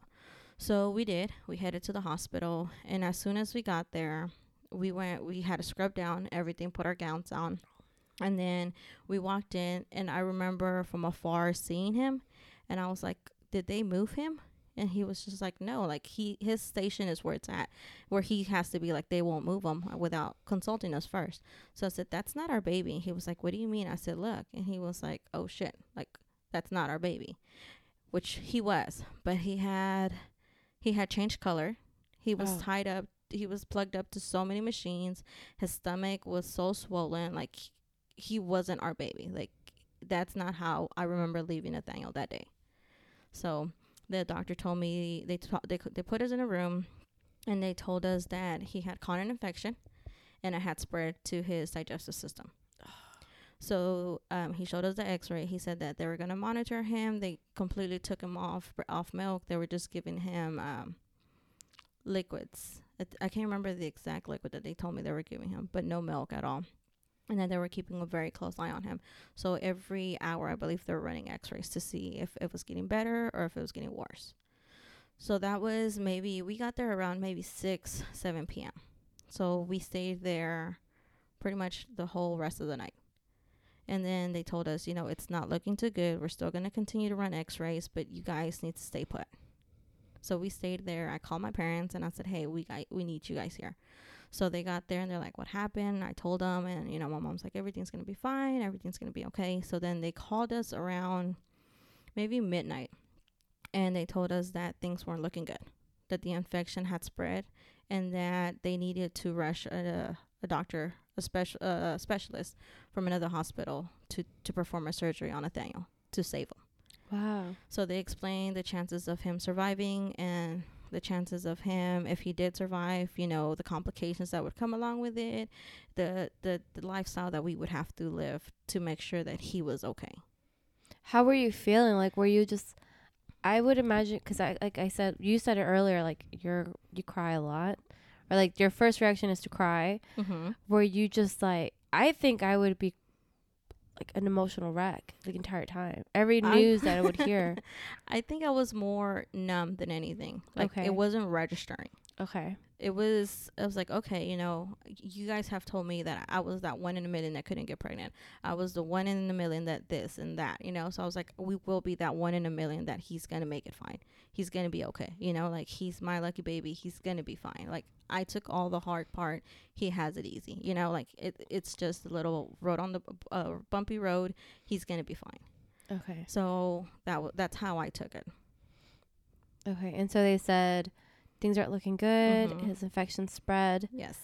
So we did. We headed to the hospital, and as soon as we got there, we had to scrub down everything, put our gowns on, and then we walked in, and I remember from afar seeing him, and I was like, did they move him? And he was just like, no, like his station is where it's at, where he has to be. Like, they won't move him without consulting us first. So I said, that's not our baby. And he was like, what do you mean? I said, look. And he was like, oh, shit, like, that's not our baby, which he was. But he had changed color. He was tied up. He was plugged up to so many machines. His stomach was so swollen. Like, he wasn't our baby. Like, that's not how I remember leaving Nathaniel that day. So the doctor told me, they put us in a room, and they told us that he had caught an infection, and it had spread to his digestive system. So he showed us the x-ray. He said that they were going to monitor him. They completely took him off milk. They were just giving him liquids. I can't remember the exact liquid that they told me they were giving him, but no milk at all. And then they were keeping a very close eye on him. So every hour, I believe, they were running x-rays to see if it was getting better or if it was getting worse. So that was we got there around 6, 7 p.m. So we stayed there pretty much the whole rest of the night. And then they told us, it's not looking too good. We're still going to continue to run x-rays, but you guys need to stay put. So we stayed there. I called my parents, and I said, hey, we need you guys here. So they got there, and they're like, what happened? I told them, and my mom's like, everything's going to be fine. Everything's going to be okay. So then they called us around maybe midnight, and they told us that things weren't looking good, that the infection had spread, and that they needed to rush a doctor, a specialist from another hospital to perform a surgery on Nathaniel to save him. Wow. So they explained the chances of him surviving and the chances of him, if he did survive, the complications that would come along with it, the lifestyle that we would have to live to make sure that he was okay. How were you feeling? Like, were you just, I would imagine, because you said it earlier, like you cry a lot, or like your first reaction is to cry. Mm-hmm. Were you just like, I think I would be like an emotional wreck the entire time, every news that I would hear. I think I was more numb than anything. Like, okay. It wasn't registering. Okay. I was like, okay, you guys have told me that I was that one in a million that couldn't get pregnant. I was the one in a million that this and that, So I was like, we will be that one in a million that he's going to make it fine. He's going to be okay. Like, he's my lucky baby. He's going to be fine. Like, I took all the hard part. He has it easy. Like, it's just a little road on the bumpy road. He's going to be fine. Okay. So that's how I took it. Okay. And so they said, things aren't looking good. Mm-hmm. His infection spread. Yes.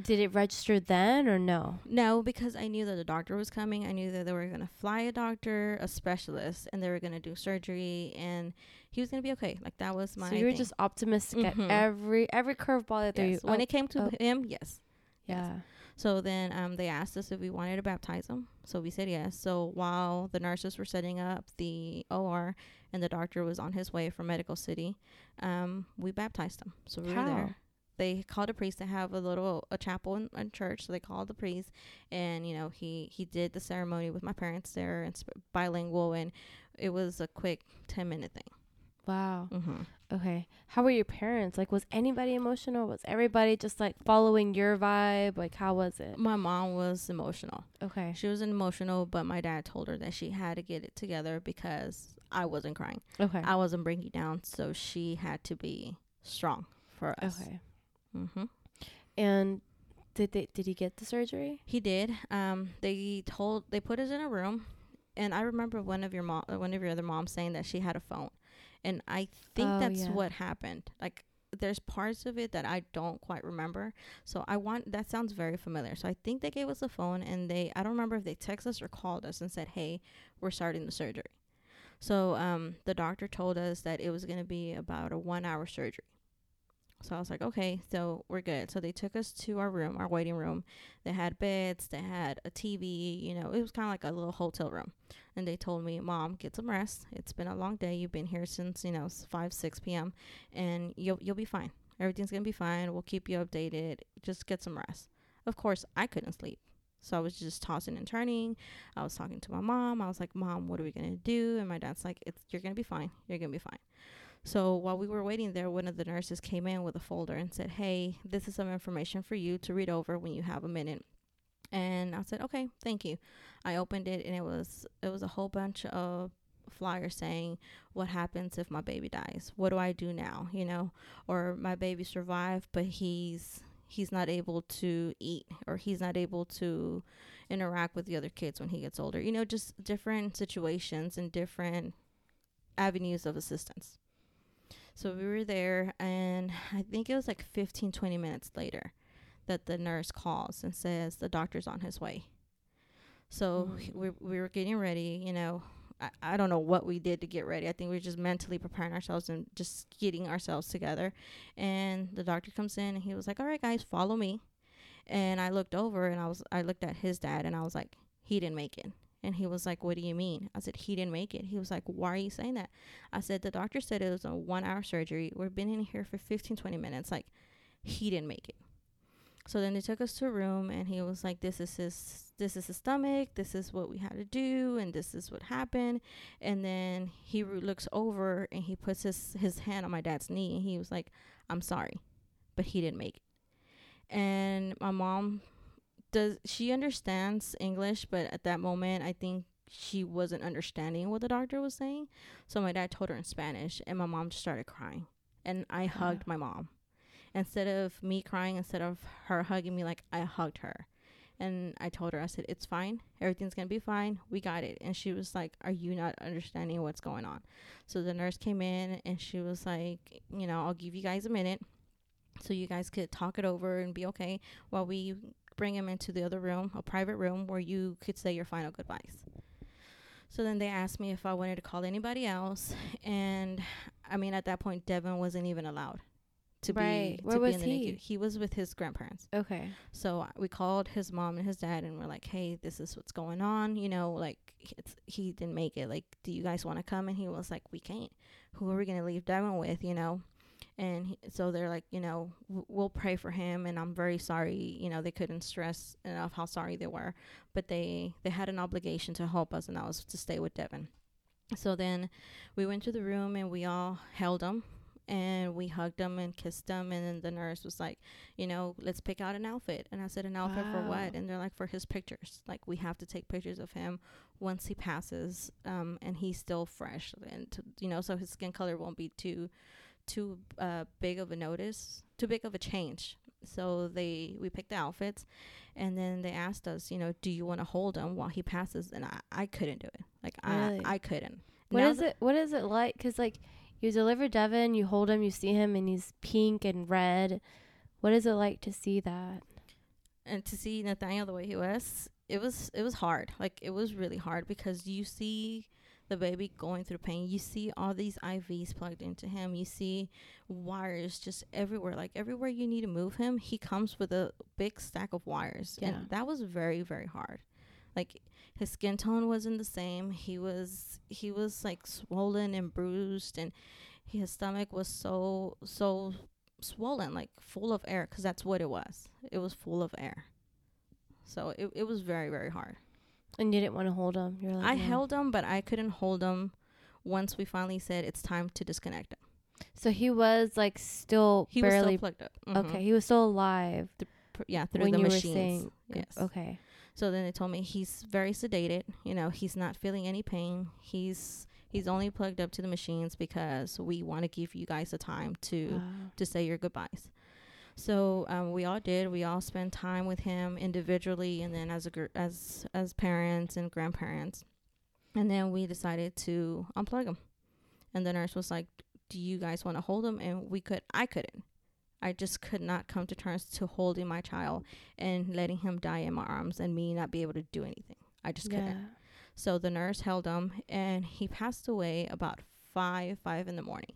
Did it register then or no? No, because I knew that the doctor was coming. I knew that they were going to fly a doctor, a specialist, and they were going to do surgery, and he was going to be okay. Like, that was my thing. So you were just optimistic, mm-hmm, at every curveball that they... Yes. When it came to him, yes. Yeah. Yes. So then they asked us if we wanted to baptize them. So we said yes. So while the nurses were setting up the OR and the doctor was on his way from Medical City, we baptized them. So we were there. They called a priest to have a chapel in church. So they called the priest, and, you know, he did the ceremony with my parents there, and bilingual, and it was a quick 10-minute thing. Wow. Mm-hmm. Okay. How were your parents? Like, was anybody emotional? Was everybody just like following your vibe? Like, how was it? My mom was emotional. Okay. She was emotional, but my dad told her that she had to get it together because I wasn't crying. Okay. I wasn't breaking down. So she had to be strong for us. Okay. Mm-hmm. And did he get the surgery? He did. They put us in a room, and I remember one of your other moms saying that she had a phone, and I think what happened. Like, there's parts of it that I don't quite remember. So that sounds very familiar. So I think they gave us a phone, and I don't remember if they texted us or called us and said, "Hey, we're starting the surgery." So the doctor told us that it was going to be about a 1-hour surgery. So I was like, okay, so we're good. So they took us to our room, our waiting room. They had beds, they had a TV, you know, it was kind of like a little hotel room. And they told me, "Mom, get some rest. It's been a long day. You've been here since, you know, 5, 6 p.m. and you'll be fine. Everything's going to be fine. We'll keep you updated. Just get some rest." Of course, I couldn't sleep. So I was just tossing and turning. I was talking to my mom. I was like, "Mom, what are we going to do?" And my dad's like, "You're going to be fine. You're going to be fine." So while we were waiting there, one of the nurses came in with a folder and said, "Hey, this is some information for you to read over when you have a minute." And I said, "Okay, thank you." I opened it, and it was a whole bunch of flyers saying, "What happens if my baby dies? What do I do now?" You know, or "My baby survived, but he's not able to eat, or he's not able to interact with the other kids when he gets older." You know, just different situations and different avenues of assistance. So we were there, and I think it was like 15, 20 minutes later that the nurse calls and says the doctor's on his way. So we were getting ready, you know. I don't know what we did to get ready. I think we were just mentally preparing ourselves and just getting ourselves together. And the doctor comes in, and he was like, "All right, guys, follow me." And I looked over, and I looked at his dad, and I was like, "He didn't make it." And he was like, "What do you mean?" I said, "He didn't make it." He was like, "Why are you saying that?" I said, "The doctor said it was a 1-hour surgery. We've been in here for 15, 20 minutes. Like, he didn't make it." So then they took us to a room, and he was like, this is his stomach. This is what we had to do. And this is what happened. And then he looks over, and he puts his hand on my dad's knee. And he was like, "I'm sorry, but he didn't make it." And my mom, she understands English, but at that moment I think she wasn't understanding what the doctor was saying. So my dad told her in Spanish, and my mom just started crying, and I hugged my mom. Instead of me crying, instead of her hugging me, like, I hugged her, and I told her, I said, "It's fine. Everything's gonna be fine. We got it." And she was like, "Are you not understanding what's going on?" So the nurse came in, and she was like, "You know, I'll give you guys a minute so you guys could talk it over and be okay while we bring him into the other room, a private room where you could say your final goodbyes." So then they asked me if I wanted to call anybody else, and I mean, at that point, Devin wasn't even allowed to be. Where was he? He was with his grandparents. Okay. So we called his mom and his dad, and we're like, "Hey, this is what's going on. You know, like, he didn't make it. Like, do you guys want to come?" And he was like, "We can't. Who are we gonna leave Devin with? You know." And so they're like, "You know, we'll pray for him, and I'm very sorry." You know, they couldn't stress enough how sorry they were, but they had an obligation to help us, and that was to stay with Devin. So then we went to the room, and we all held him, and we hugged him and kissed him. And then the nurse was like, "You know, let's pick out an outfit." And I said, "An outfit for what?" And they're like, "For his pictures. Like, we have to take pictures of him once he passes, and he's still fresh, and you know, so his skin color won't be too big of a change." So we picked the outfits, and then they asked us, "You know, do you want to hold him while he passes?" And I couldn't do it. Like, really? I couldn't. What is it like? Because, like, you deliver Devin, you hold him, you see him, and he's pink and red. What is it like to see that? And to see Nathaniel the way he was, it was hard. Like, it was really hard, because you see the baby going through pain. You see all these IVs plugged into him. You see wires just everywhere. Like, everywhere you need to move him, he comes with a big stack of wires. Yeah. And that was very, very hard. Like, his skin tone wasn't the same. He was like swollen and bruised, and his stomach was so swollen, like full of air, because that's what it was. It was full of air. So it was very, very hard. And you didn't want to hold him? You're like, I held him, but I couldn't hold him once we finally said it's time to disconnect him. So he was like still plugged up. Mm-hmm. Okay, he was still alive. Through the machines. Yes. Okay. So then they told me he's very sedated. You know, he's not feeling any pain. He's only plugged up to the machines because we want to give you guys the time to say your goodbyes. So we all did. We all spent time with him individually, and then as a group, as parents and grandparents. And then we decided to unplug him. And the nurse was like, "Do you guys want to hold him?" And I couldn't. I just could not come to terms to holding my child and letting him die in my arms and me not be able to do anything. I just couldn't. So the nurse held him, and he passed away about 5 in the morning.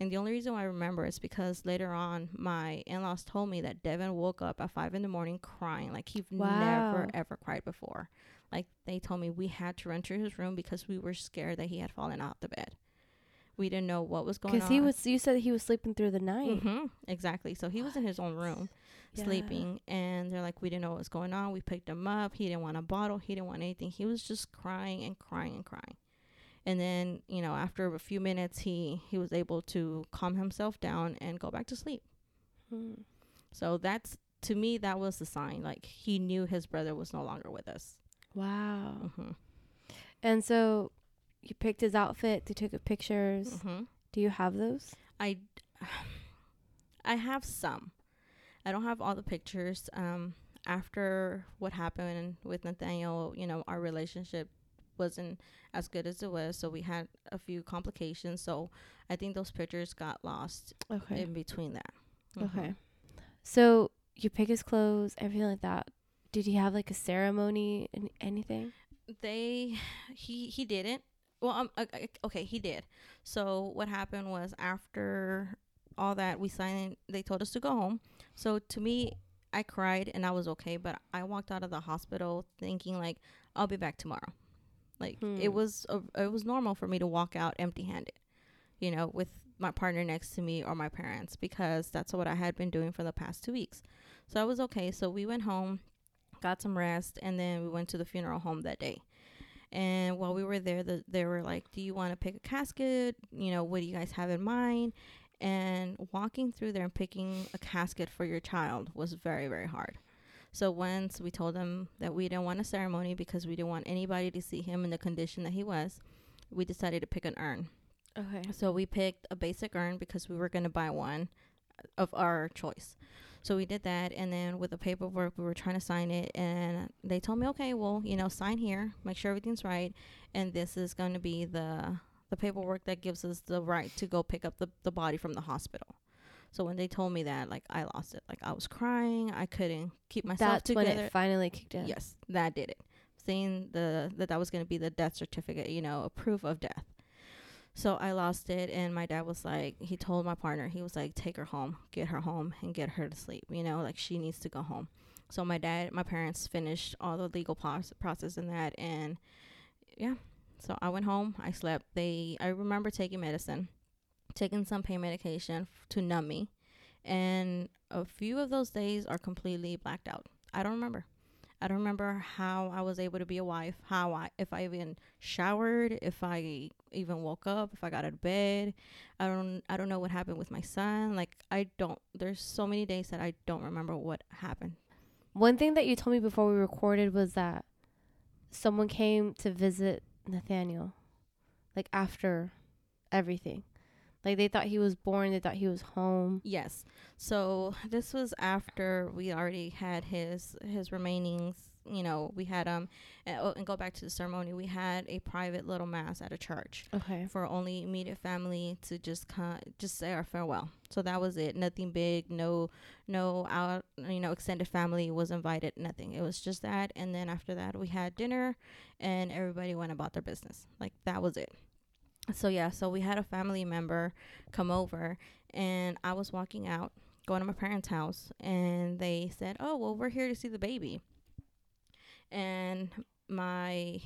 And the only reason why I remember is because later on, my in-laws told me that Devin woke up at 5 in the morning crying. Like, he'd never, ever cried before. Like, they told me we had to run to his room because we were scared that he had fallen out the bed. We didn't know what was going on. Because you said he was sleeping through the night. Mm-hmm, exactly. So he was in his own room sleeping. And they're like, we didn't know what was going on. We picked him up. He didn't want a bottle. He didn't want anything. He was just crying and crying and crying. And then, you know, after a few minutes, he was able to calm himself down and go back to sleep. Hmm. So that's, to me, that was the sign. Like, he knew his brother was no longer with us. Wow. Mm-hmm. And so... you picked his outfit. They took pictures. Mm-hmm. Do you have those? I have some. I don't have all the pictures. After what happened with Nathaniel, you know, our relationship wasn't as good as it was, so we had a few complications. So I think those pictures got lost in between that. Mm-hmm. Okay. So you pick his clothes, everything like that. Did he have like a ceremony and anything? He didn't. Well, okay, he did. So what happened was, after all that, we signed, they told us to go home. So to me, I cried and I was okay, but I walked out of the hospital thinking like, I'll be back tomorrow. Like, it was normal for me to walk out empty-handed, you know, with my partner next to me or my parents, because that's what I had been doing for the past 2 weeks. So I was okay. So we went home, got some rest, and then we went to the funeral home that day. And while we were there, they were like, do you want to pick a casket? You know, what do you guys have in mind? And walking through there and picking a casket for your child was very, very hard. So once we told them that we didn't want a ceremony because we didn't want anybody to see him in the condition that he was, we decided to pick an urn. Okay. So we picked a basic urn because we were going to buy one of our choice. So we did that, and then with the paperwork, we were trying to sign it, and they told me, okay, well, you know, sign here, make sure everything's right, and this is going to be the paperwork that gives us the right to go pick up the body from the hospital. So when they told me that, like, I lost it. Like, I was crying. I couldn't keep myself together. That's when it finally kicked in. Yes, that did it. Seeing that was going to be the death certificate, you know, a proof of death. So I lost it, and my dad was like, he told my partner, he was like, take her home, get her home, and get her to sleep. You know, like, she needs to go home. So my parents finished all the legal process in that, and yeah. So I went home, I slept. I remember taking medicine, taking some pain medication to numb me, and a few of those days are completely blacked out. I don't remember. I don't remember how I was able to be a wife, if I even showered, if I even woke up, if I got out of bed. I don't know what happened with my son. Like, there's so many days that I don't remember what happened. One thing that you told me before we recorded was that someone came to visit Nathaniel, like, after everything. Like, they thought he was born. They thought he was home. Yes. So this was after we already had his remainings you know, we had and go back to the ceremony, we had a private little mass at a church, okay, for only immediate family to just say our farewell. So that was it. Nothing big, no out, you know, extended family was invited, nothing. It was just that. And then after that we had dinner and everybody went about their business. Like, that was it. So yeah, so we had a family member come over, and I was walking out going to my parents' house, and they said, oh, well, we're here to see the baby. And my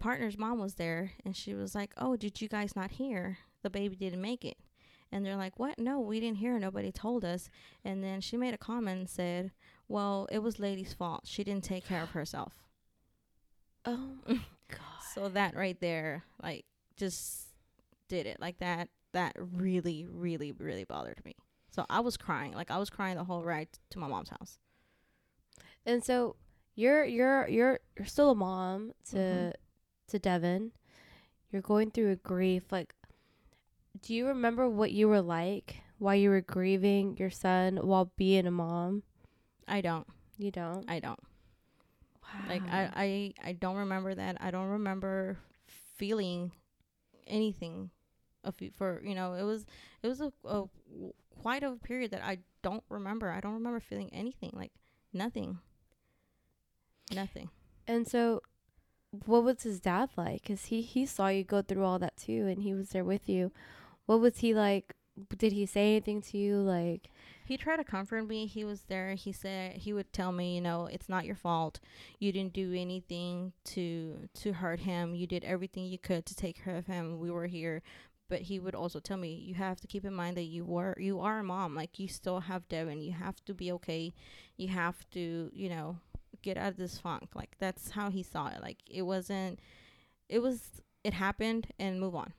partner's mom was there, and she was like, oh, did you guys not hear? The baby didn't make it. And they're like, what? No, we didn't hear. Nobody told us. And then she made a comment and said, well, it was Leydy's fault. She didn't take care of herself. Oh, my God. So that right there, like, just did it. Like, that really, really, really bothered me. So I was crying. Like, I was crying the whole ride to my mom's house. And so you're still a mom to Devin. You're going through a grief. Like, do you remember what you were like while you were grieving your son while being a mom? I don't. You don't? I don't. Wow. Like, I don't remember that. I don't remember feeling anything for, you know, it was a quite a period that I don't remember. I don't remember feeling anything, like nothing. And so what was his dad like? Because he saw you go through all that too, and he was there with you. What was he like? Did he say anything to you? Like, he tried to comfort me. He was there. He said, he would tell me, you know, it's not your fault. You didn't do anything to hurt him. You did everything you could to take care of him. We were here. But he would also tell me, you have to keep in mind that you are a mom. Like, you still have Devin. You have to be okay. You have to, you know, get out of this funk. Like, that's how he saw it. Like, it happened and move on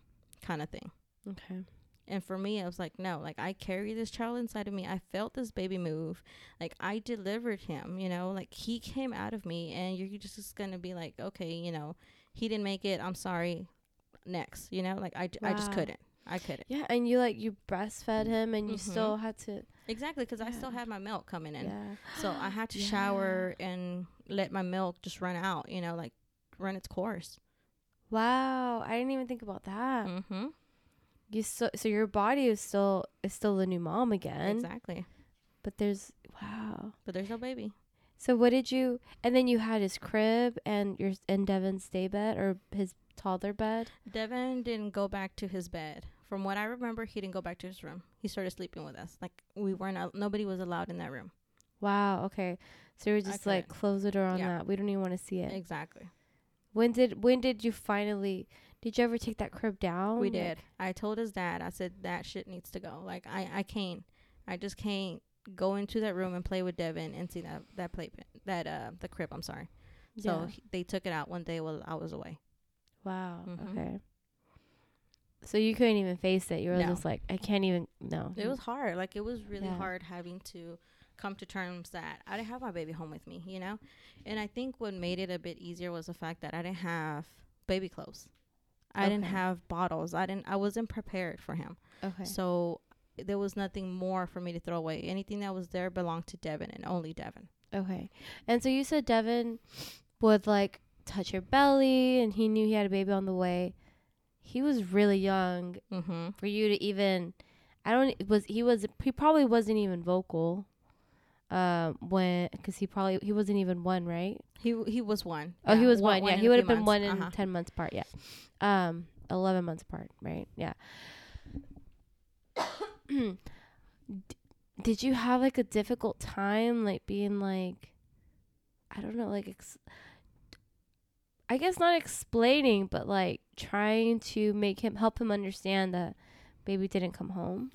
kind of thing. Okay. And for me, I was like, no, like, I carry this child inside of me. I felt this baby move. Like, I delivered him, you know, like, he came out of me, and you're just going to be like, okay, you know, he didn't make it. I'm sorry. Next, you know, like, wow. I just couldn't. Yeah. And you, like, you breastfed him, and you still had to, exactly, because I still had my milk coming in, so I had to shower and let my milk just run out, you know, like, run its course. Wow, I didn't even think about that. You so your body is still the new mom again. Exactly. But there's no baby. So what did you, and then you had his crib and Devin's day bed, or his toddler bed? Devin didn't go back to his bed. From what I remember, he didn't go back to his room. He started sleeping with us. Like, we weren't out, nobody was allowed in that room. Wow, okay. So you were just like, close the door on that. We don't even want to see it. Exactly. When did you finally, did you ever take that crib down? We did. I told his dad, I said, that shit needs to go. Like, I just can't go into that room and play with Devin and see that playpen, the crib, I'm sorry. So they took it out one day while I was away. Wow. Okay. So you couldn't even face it. You were just like, I can't even. No. It was hard. Like, it was really hard having to come to terms that I didn't have my baby home with me, you know? And I think what made it a bit easier was the fact that I didn't have baby clothes. I didn't have bottles. I wasn't prepared for him. Okay. So there was nothing more for me to throw away. Anything that was there belonged to Devin and only Devin. Okay. And so you said Devin would, like, touch your belly, and he knew he had a baby on the way. He was really young for you to even, he probably wasn't even vocal when, because he wasn't even one, right? He was one. Oh, yeah, he was one. He would have been one and 10 months apart. 11 months apart, right? Yeah. Did you have, like, a difficult time, like, being like, I don't know, like, I guess not explaining, but, like, trying to help him understand that baby didn't come home?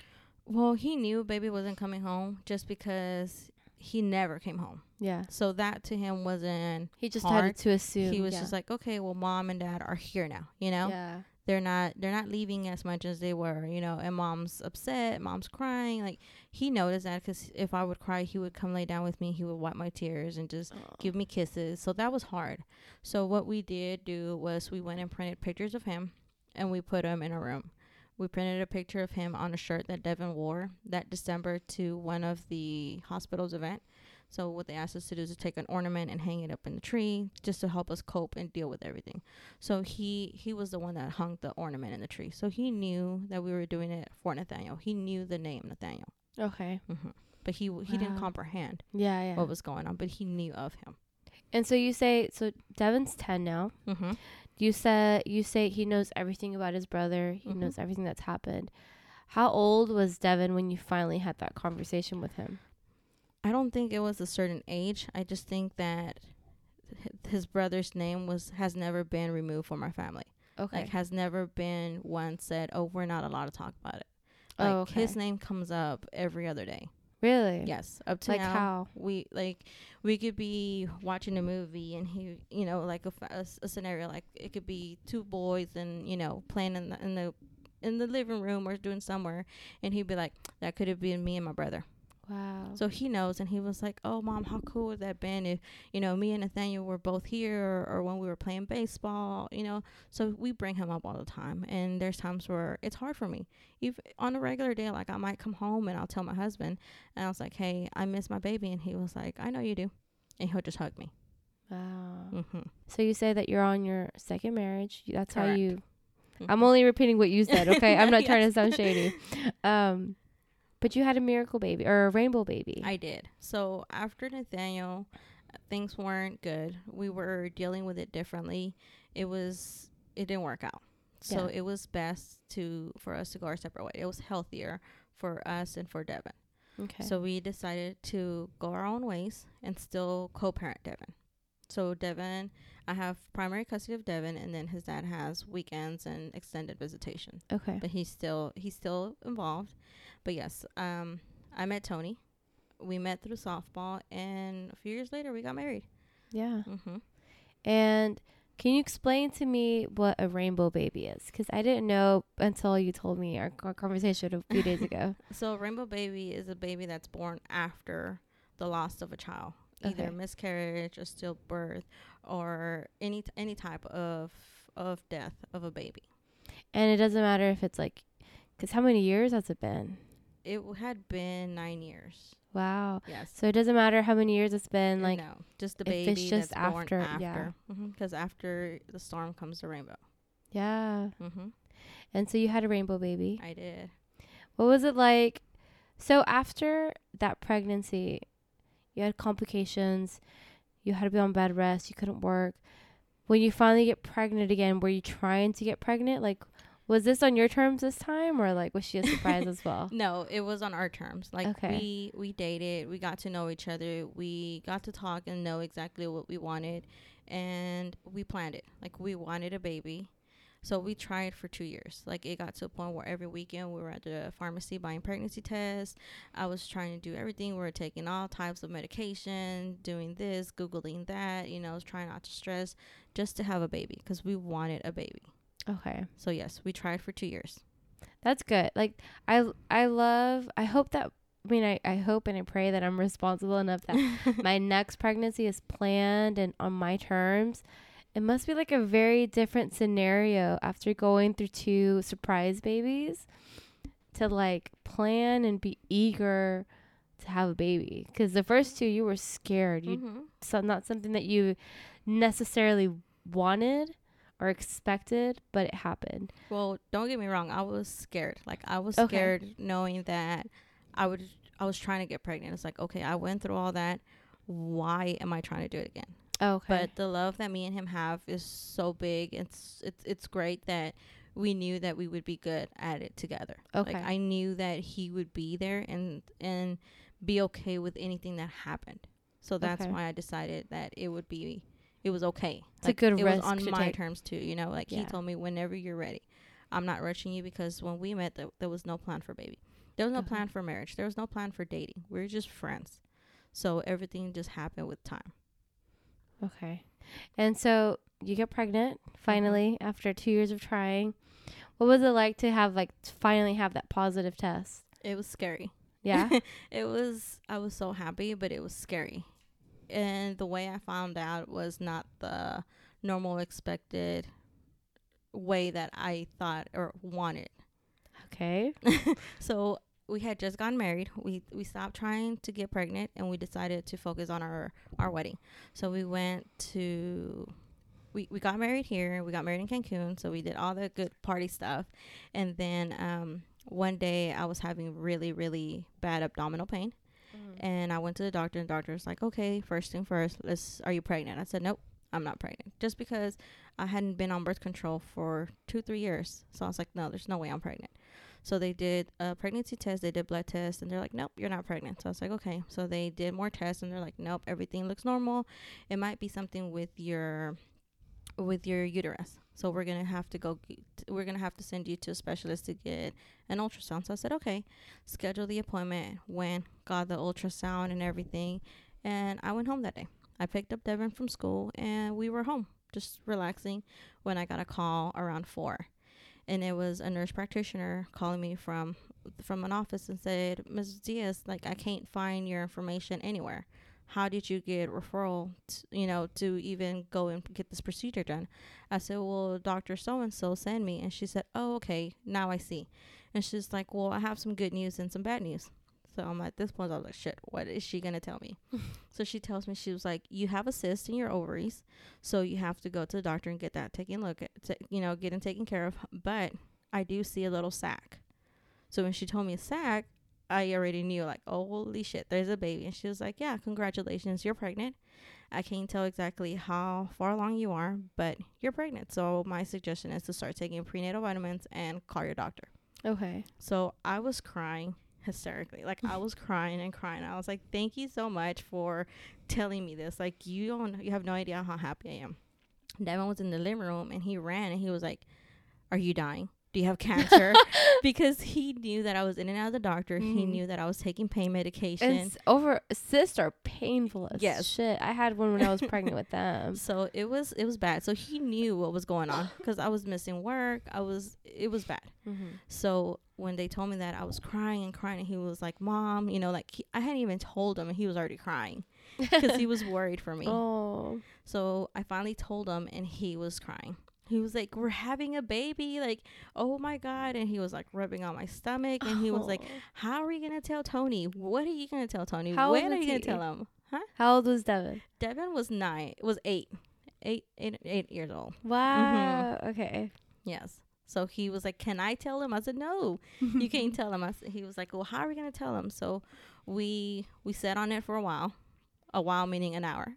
Well, he knew baby wasn't coming home just because he never came home. Yeah. So that to him wasn't He just hard. Had to assume. He was just like, okay, well, mom and dad are here now, you know? Yeah. They're not leaving as much as they were, you know, and mom's upset, mom's crying. Like, he noticed that, because if I would cry, he would come lay down with me. He would wipe my tears and just give me kisses. So that was hard. So what we did do was we went and printed pictures of him, and we put him in a room. We printed a picture of him on a shirt that Devin wore that December to one of the hospital's event. So what they asked us to do is to take an ornament and hang it up in the tree just to help us cope and deal with everything. So he was the one that hung the ornament in the tree. So he knew that we were doing it for Nathaniel. He knew the name Nathaniel. Okay. Mm-hmm. But he didn't comprehend what was going on, but he knew of him. And so you say, so Devin's 10 now. Mm-hmm. You say he knows everything about his brother. He mm-hmm. knows everything that's happened. How old was Devin when you finally had that conversation with him? I don't think it was a certain age. I just think that his brother's name has never been removed from our family. Okay. Like, has never been once said, oh, we're not allowed to talk about it. Like, oh, okay. His name comes up every other day. Really? Yes. Up to like now, how? We could be watching a movie and he, you know, like a scenario, like it could be two boys and, you know, playing in the living room or doing somewhere, and he'd be like, that could have been me and my brother. Wow. So he knows, and he was like, oh, Mom, how cool would that have been if, you know, me and Nathaniel were both here or when we were playing baseball, you know. So we bring him up all the time, and there's times where it's hard for me. If on a regular day, like I might come home and I'll tell my husband, and I was like, hey, I miss my baby, and he was like, I know you do, and he'll just hug me. Wow. Mm-hmm. So you say that you're on your second marriage. That's correct. How you... Mm-hmm. I'm only repeating what you said, okay? I'm not trying to sound shady. But you had a miracle baby or a rainbow baby. I did. So after Nathaniel, things weren't good. We were dealing with it differently. It didn't work out. So it was best for us to go our separate way. It was healthier for us and for Devin. Okay. So we decided to go our own ways and still co-parent Devin. So Devin, I have primary custody of Devin, and then his dad has weekends and extended visitation. Okay. But he's still involved. But yes, I met Tony. We met through softball, and a few years later, we got married. Yeah. Mm-hmm. And can you explain to me what a rainbow baby is? Because I didn't know until you told me our conversation a few days ago. So a rainbow baby is a baby that's born after the loss of a child, either miscarriage or stillbirth or any type of death of a baby. And it doesn't matter if it's like, because how many years has it been? It had been 9 years. Wow. Yes. So it doesn't matter how many years it's been. Like, no, just the baby. If it's just that's after, born after. Yeah. Because mm-hmm. after the storm comes the rainbow. Yeah. Mm-hmm. And so you had a rainbow baby. I did. What was it like? So after that pregnancy, you had complications. You had to be on bed rest. You couldn't work. When you finally get pregnant again, were you trying to get pregnant? Like, was this on your terms this time, or like was she a surprise as well? No, it was on our terms. Like we dated, we got to know each other, we got to talk and know exactly what we wanted, and we planned it. Like we wanted a baby, so we tried for 2 years. Like it got to a point where every weekend we were at the pharmacy buying pregnancy tests. I was trying to do everything. We were taking all types of medication, doing this, Googling that. You know, I was trying not to stress just to have a baby because we wanted a baby. Okay. So yes, we tried for 2 years. That's good. Like I hope and I pray that I'm responsible enough that my next pregnancy is planned and on my terms. It must be like a very different scenario after going through two surprise babies to like plan and be eager to have a baby. Because the first two you were scared. You mm-hmm. so not something that you necessarily wanted or expected, but it happened. Well, don't get me wrong, I was scared. Like I was scared knowing that I was trying to get pregnant. It's like, okay, I went through all that, why am I trying to do it again? Okay. But the love that me and him have is so big. It's great that we knew that we would be good at it together. Okay. Like I knew that he would be there and be okay with anything that happened. So that's why I decided that it was okay. It's like a good risk to take. It was on my terms too, you know. Like he told me, whenever you're ready. I'm not rushing you, because when we met, there was no plan for baby. There was no plan for marriage. There was no plan for dating. We were just friends. So everything just happened with time. Okay. And so you get pregnant finally after 2 years of trying. What was it like to have finally have that positive test? It was scary. Yeah. I was so happy, but it was scary. And the way I found out was not the normal expected way that I thought or wanted. Okay. So we had just gotten married. We stopped trying to get pregnant, and we decided to focus on our wedding. So we went to... We got married here. We got married in Cancun. So we did all the good party stuff. And then one day I was having really, really bad abdominal pain. Mm-hmm. And I went to the doctor, and the doctor was like, okay, first thing first, are you pregnant? I said, nope, I'm not pregnant. Just because I hadn't been on birth control for 2-3 years. So I was like, no, there's no way I'm pregnant. So they did a pregnancy test. They did blood tests, and they're like, nope, you're not pregnant. So I was like, okay. So they did more tests, and they're like, nope, everything looks normal. It might be something with your uterus, so we're gonna have to send you to a specialist to get an ultrasound. So I said, okay, schedule the appointment. Went, got the ultrasound and everything, and I went home that day. I picked up Devin from school, and we were home just relaxing when I got a call around 4, and it was a nurse practitioner calling me from an office and said, Ms. Diaz, like, I can't find your information anywhere. How did you get referral, to even go and get this procedure done? I said, well, Dr. So-and-so sent me. And she said, oh, okay, now I see. And she's like, well, I have some good news and some bad news. So I'm at this point, I was like, shit, what is she going to tell me? So she tells me, she was like, you have a cyst in your ovaries. So you have to go to the doctor and get that getting taken care of. But I do see a little sac. So when she told me a sac, I already knew, like, oh, holy shit, there's a baby. And she was like, yeah, congratulations, you're pregnant. I can't tell exactly how far along you are, but you're pregnant. So my suggestion is to start taking prenatal vitamins and call your doctor. Okay. So I was crying hysterically. Like, I was crying. I was like, thank you so much for telling me this. Like, you have no idea how happy I am. Devin was in the living room, and he ran, and he was like, are you dying? Do you have cancer? Because he knew that I was in and out of the doctor. Mm. He knew that I was taking pain medication. Cysts are painful as shit. I had one when I was pregnant with them. So it was bad. So he knew what was going on because I was missing work. It was bad. Mm-hmm. So when they told me that, I was crying. And he was like, Mom, I hadn't even told him, and he was already crying because he was worried for me. Oh. So I finally told him, and he was crying. He was like, we're having a baby, like, oh my God. And he was like rubbing on my stomach, and he was like, how are you gonna tell Tony? What are you gonna tell Tony? When are you gonna tell him? Huh? How old was Devin? Devin was 8 years old. Wow. Mm-hmm. Okay. Yes. So he was like, can I tell him? I said, no, you can't tell him. He was like, well, how are we gonna tell him? So we sat on it for a while. A while meaning an hour,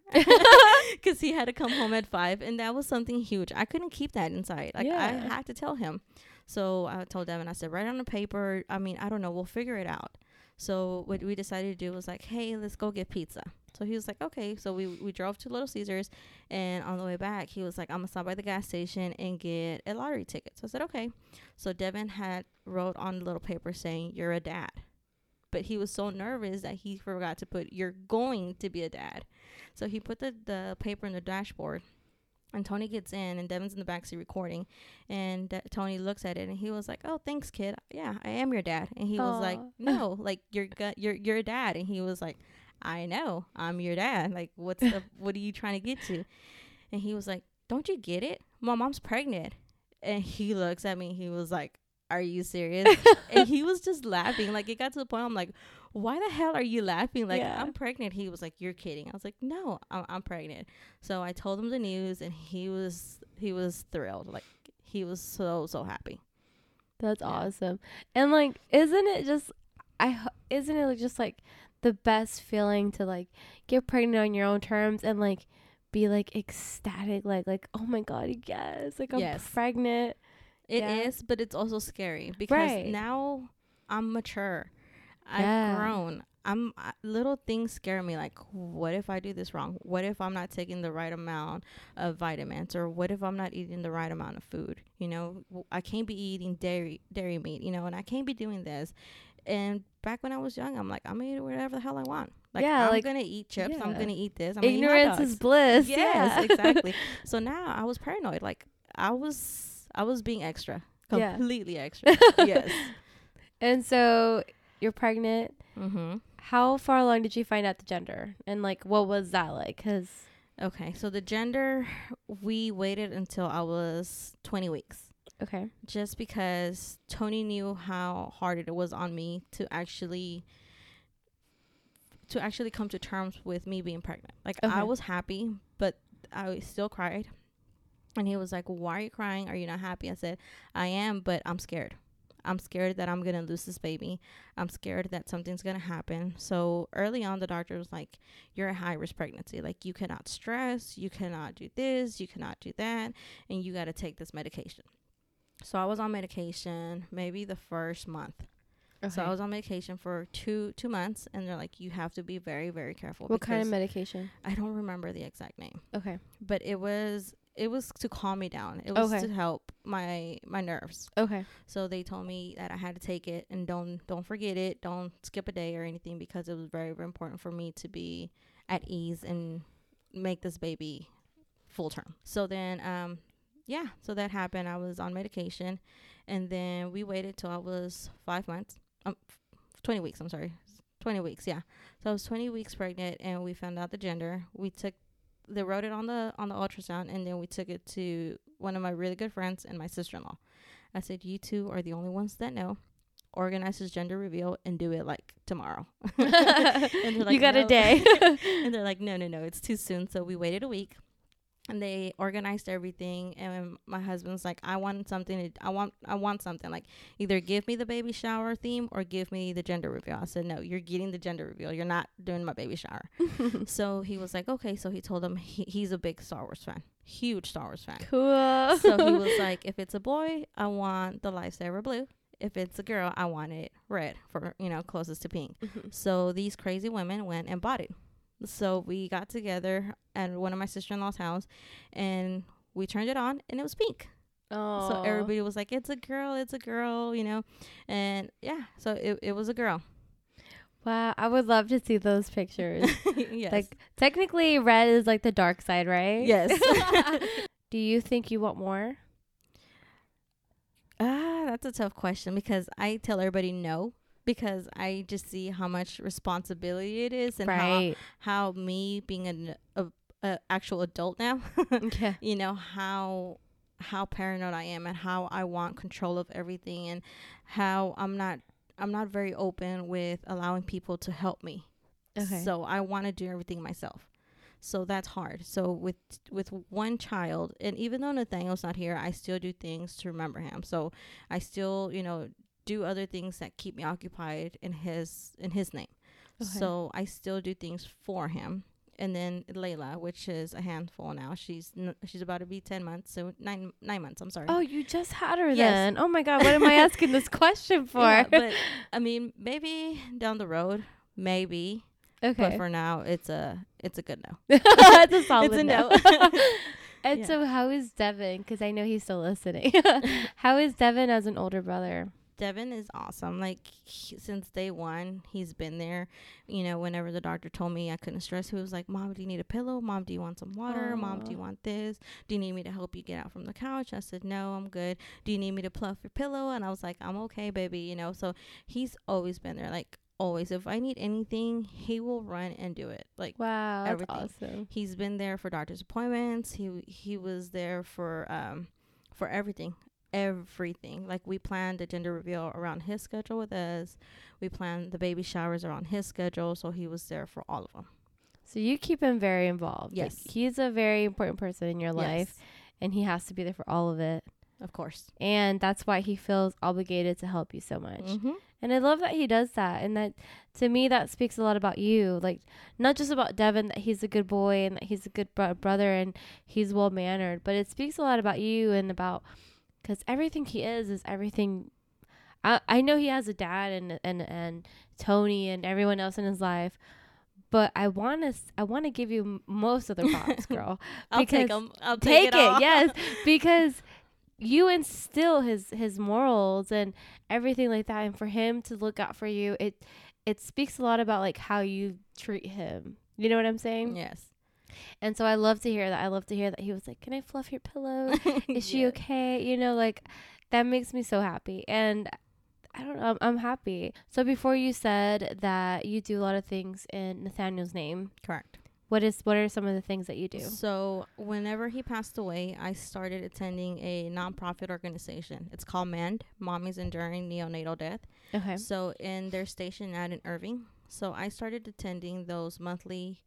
because he had to come home at 5, and that was something huge. I couldn't keep that inside. Like, yeah. I had to tell him. So I told Devin, I said, write on a paper. I mean, I don't know. We'll figure it out. So what we decided to do was like, hey, let's go get pizza. So he was like, okay. So we drove to Little Caesars, and on the way back, he was like, I'm gonna stop by the gas station and get a lottery ticket. So I said, okay. So Devin had wrote on the little paper saying, you're a dad. But he was so nervous that he forgot to put, you're going to be a dad. So he put the paper in the dashboard, and Tony gets in, and Devin's in the backseat recording. And Tony looks at it, and he was like, oh, thanks, kid. Yeah, I am your dad. And he was like, no, like, you're a dad. And he was like, I know, I'm your dad. Like, what are you trying to get to? And he was like, don't you get it? My mom's pregnant. And he looks at me, and he was like, are you serious? And he was just laughing. Like, it got to the point I'm like, why the hell are you laughing? Like, yeah. I'm pregnant. He was like, you're kidding. I was like, no, I'm pregnant. So I told him the news, and he was thrilled. Like, he was so happy. That's awesome. And like, isn't it just like the best feeling to like get pregnant on your own terms and like be like ecstatic, like oh my God, yes, like I'm pregnant. It is, but it's also scary because now I'm mature. I've grown. Little things scare me. Like, what if I do this wrong? What if I'm not taking the right amount of vitamins? Or what if I'm not eating the right amount of food? You know, I can't be eating dairy meat, and I can't be doing this. And back when I was young, I'm like, I'm going to eat whatever the hell I want. Like, I'm going to eat chips. Yeah. I'm going to eat this. I'm Ignorance is bliss. Yes, exactly. So now I was paranoid. Like, I was being extra, completely extra. Yes. And so you're pregnant. Mm-hmm. How far along did you find out the gender? And like, what was that like? So the gender, we waited until I was 20 weeks. Okay. Just because Tony knew how hard it was on me to actually come to terms with me being pregnant. Like, okay. I was happy, but I still cried. And he was like, why are you crying? Are you not happy? I said, I am, but I'm scared. I'm scared that I'm going to lose this baby. I'm scared that something's going to happen. So early on, the doctor was like, you're a high-risk pregnancy. Like, you cannot stress. You cannot do this. You cannot do that. And you got to take this medication. So I was on medication maybe the first month. Okay. So I was on medication for two months, and they're like, you have to be very, very careful. What kind of medication? I don't remember the exact name. Okay. But it was to calm me down. It was to help my nerves. Okay. So they told me that I had to take it and don't forget it. Don't skip a day or anything, because it was very, very important for me to be at ease and make this baby full term. So then, so that happened. I was on medication, and then we waited till I was 5 months, 20 weeks. I'm sorry. 20 weeks. Yeah. So I was 20 weeks pregnant, and we found out the gender. They wrote it on the ultrasound, and then we took it to one of my really good friends and my sister-in-law. I said, you two are the only ones that know. Organize this gender reveal and do it like tomorrow. And they're like, you got a day. And they're like, no, it's too soon. So we waited a week, and they organized everything. And my husband's like, I want something. Like, either give me the baby shower theme or give me the gender reveal. I said, no, you're getting the gender reveal. You're not doing my baby shower. So he was like, okay. So he told him he's a big Star Wars fan. Huge Star Wars fan. Cool. So he was like, if it's a boy, I want the lifesaver blue. If it's a girl, I want it red for, closest to pink. Mm-hmm. So these crazy women went and bought it. So we got together at one of my sister-in-law's house, and we turned it on, and it was pink. Oh. So everybody was like, it's a girl, and yeah, so it was a girl. Wow, I would love to see those pictures. Yes. Like, technically red is like the dark side, right? Yes. Do you think you want more? That's a tough question, because I tell everybody no. Because I just see how much responsibility it is, and right. how me being an actual adult now, yeah. How paranoid I am, and how I want control of everything, and how I'm not very open with allowing people to help me. Okay. So I want to do everything myself. So that's hard. So with one child, and even though Nathaniel's not here, I still do things to remember him. So I still, do other things that keep me occupied in his name. Okay. So I still do things for him. And then Layla, which is a handful now, she's about to be 10 months, so nine months. I'm sorry. Oh, you just had her. Yes. Then. Oh my God, what am I asking this question for? Yeah, but I mean, maybe down the road, maybe. Okay. But for now, it's a good no. It's a solid no. And yeah. So, how is Devin? Because I know he's still listening. How is Devin as an older brother? Devin is awesome. Like, since day one, he's been there. Whenever the doctor told me I couldn't stress, he was like, Mom, do you need a pillow? Mom, do you want some water? Aww. Mom, do you want this? Do you need me to help you get out from the couch? I said, no, I'm good. Do you need me to pluff your pillow? And I was like, I'm okay, baby. So he's always been there. Like, always. If I need anything, he will run and do it. Like, wow, that's everything. Awesome. He's been there for doctor's appointments. He was there for everything. Everything. Like, we planned the gender reveal around his schedule with us. We planned the baby showers around his schedule, so he was there for all of them. So you keep him very involved. Yes. Like, he's a very important person in your life, and he has to be there for all of it. Of course. And that's why he feels obligated to help you so much. Mm-hmm. And I love that he does that. And that, to me, that speaks a lot about you. Like, not just about Devin, that he's a good boy and that he's a good brother and he's well-mannered, but it speaks a lot about you and about... Because everything he is everything. I know he has a dad and Tony and everyone else in his life, but I want to give you most of the props, girl. I'll take them. I'll take it all. Yes, because you instill his morals and everything like that, and for him to look out for you, it speaks a lot about like how you treat him. You know what I'm saying? Yes. And so I love to hear that. I love to hear that he was like, can I fluff your pillow? Is she okay? Like, that makes me so happy. And I don't know, I'm happy. So before, you said that you do a lot of things in Nathaniel's name. Correct. What are some of the things that you do? So whenever he passed away, I started attending a nonprofit organization. It's called MEND, Mommies Enduring Neonatal Death. Okay. So and they're stationed out in Irving. So I started attending those monthly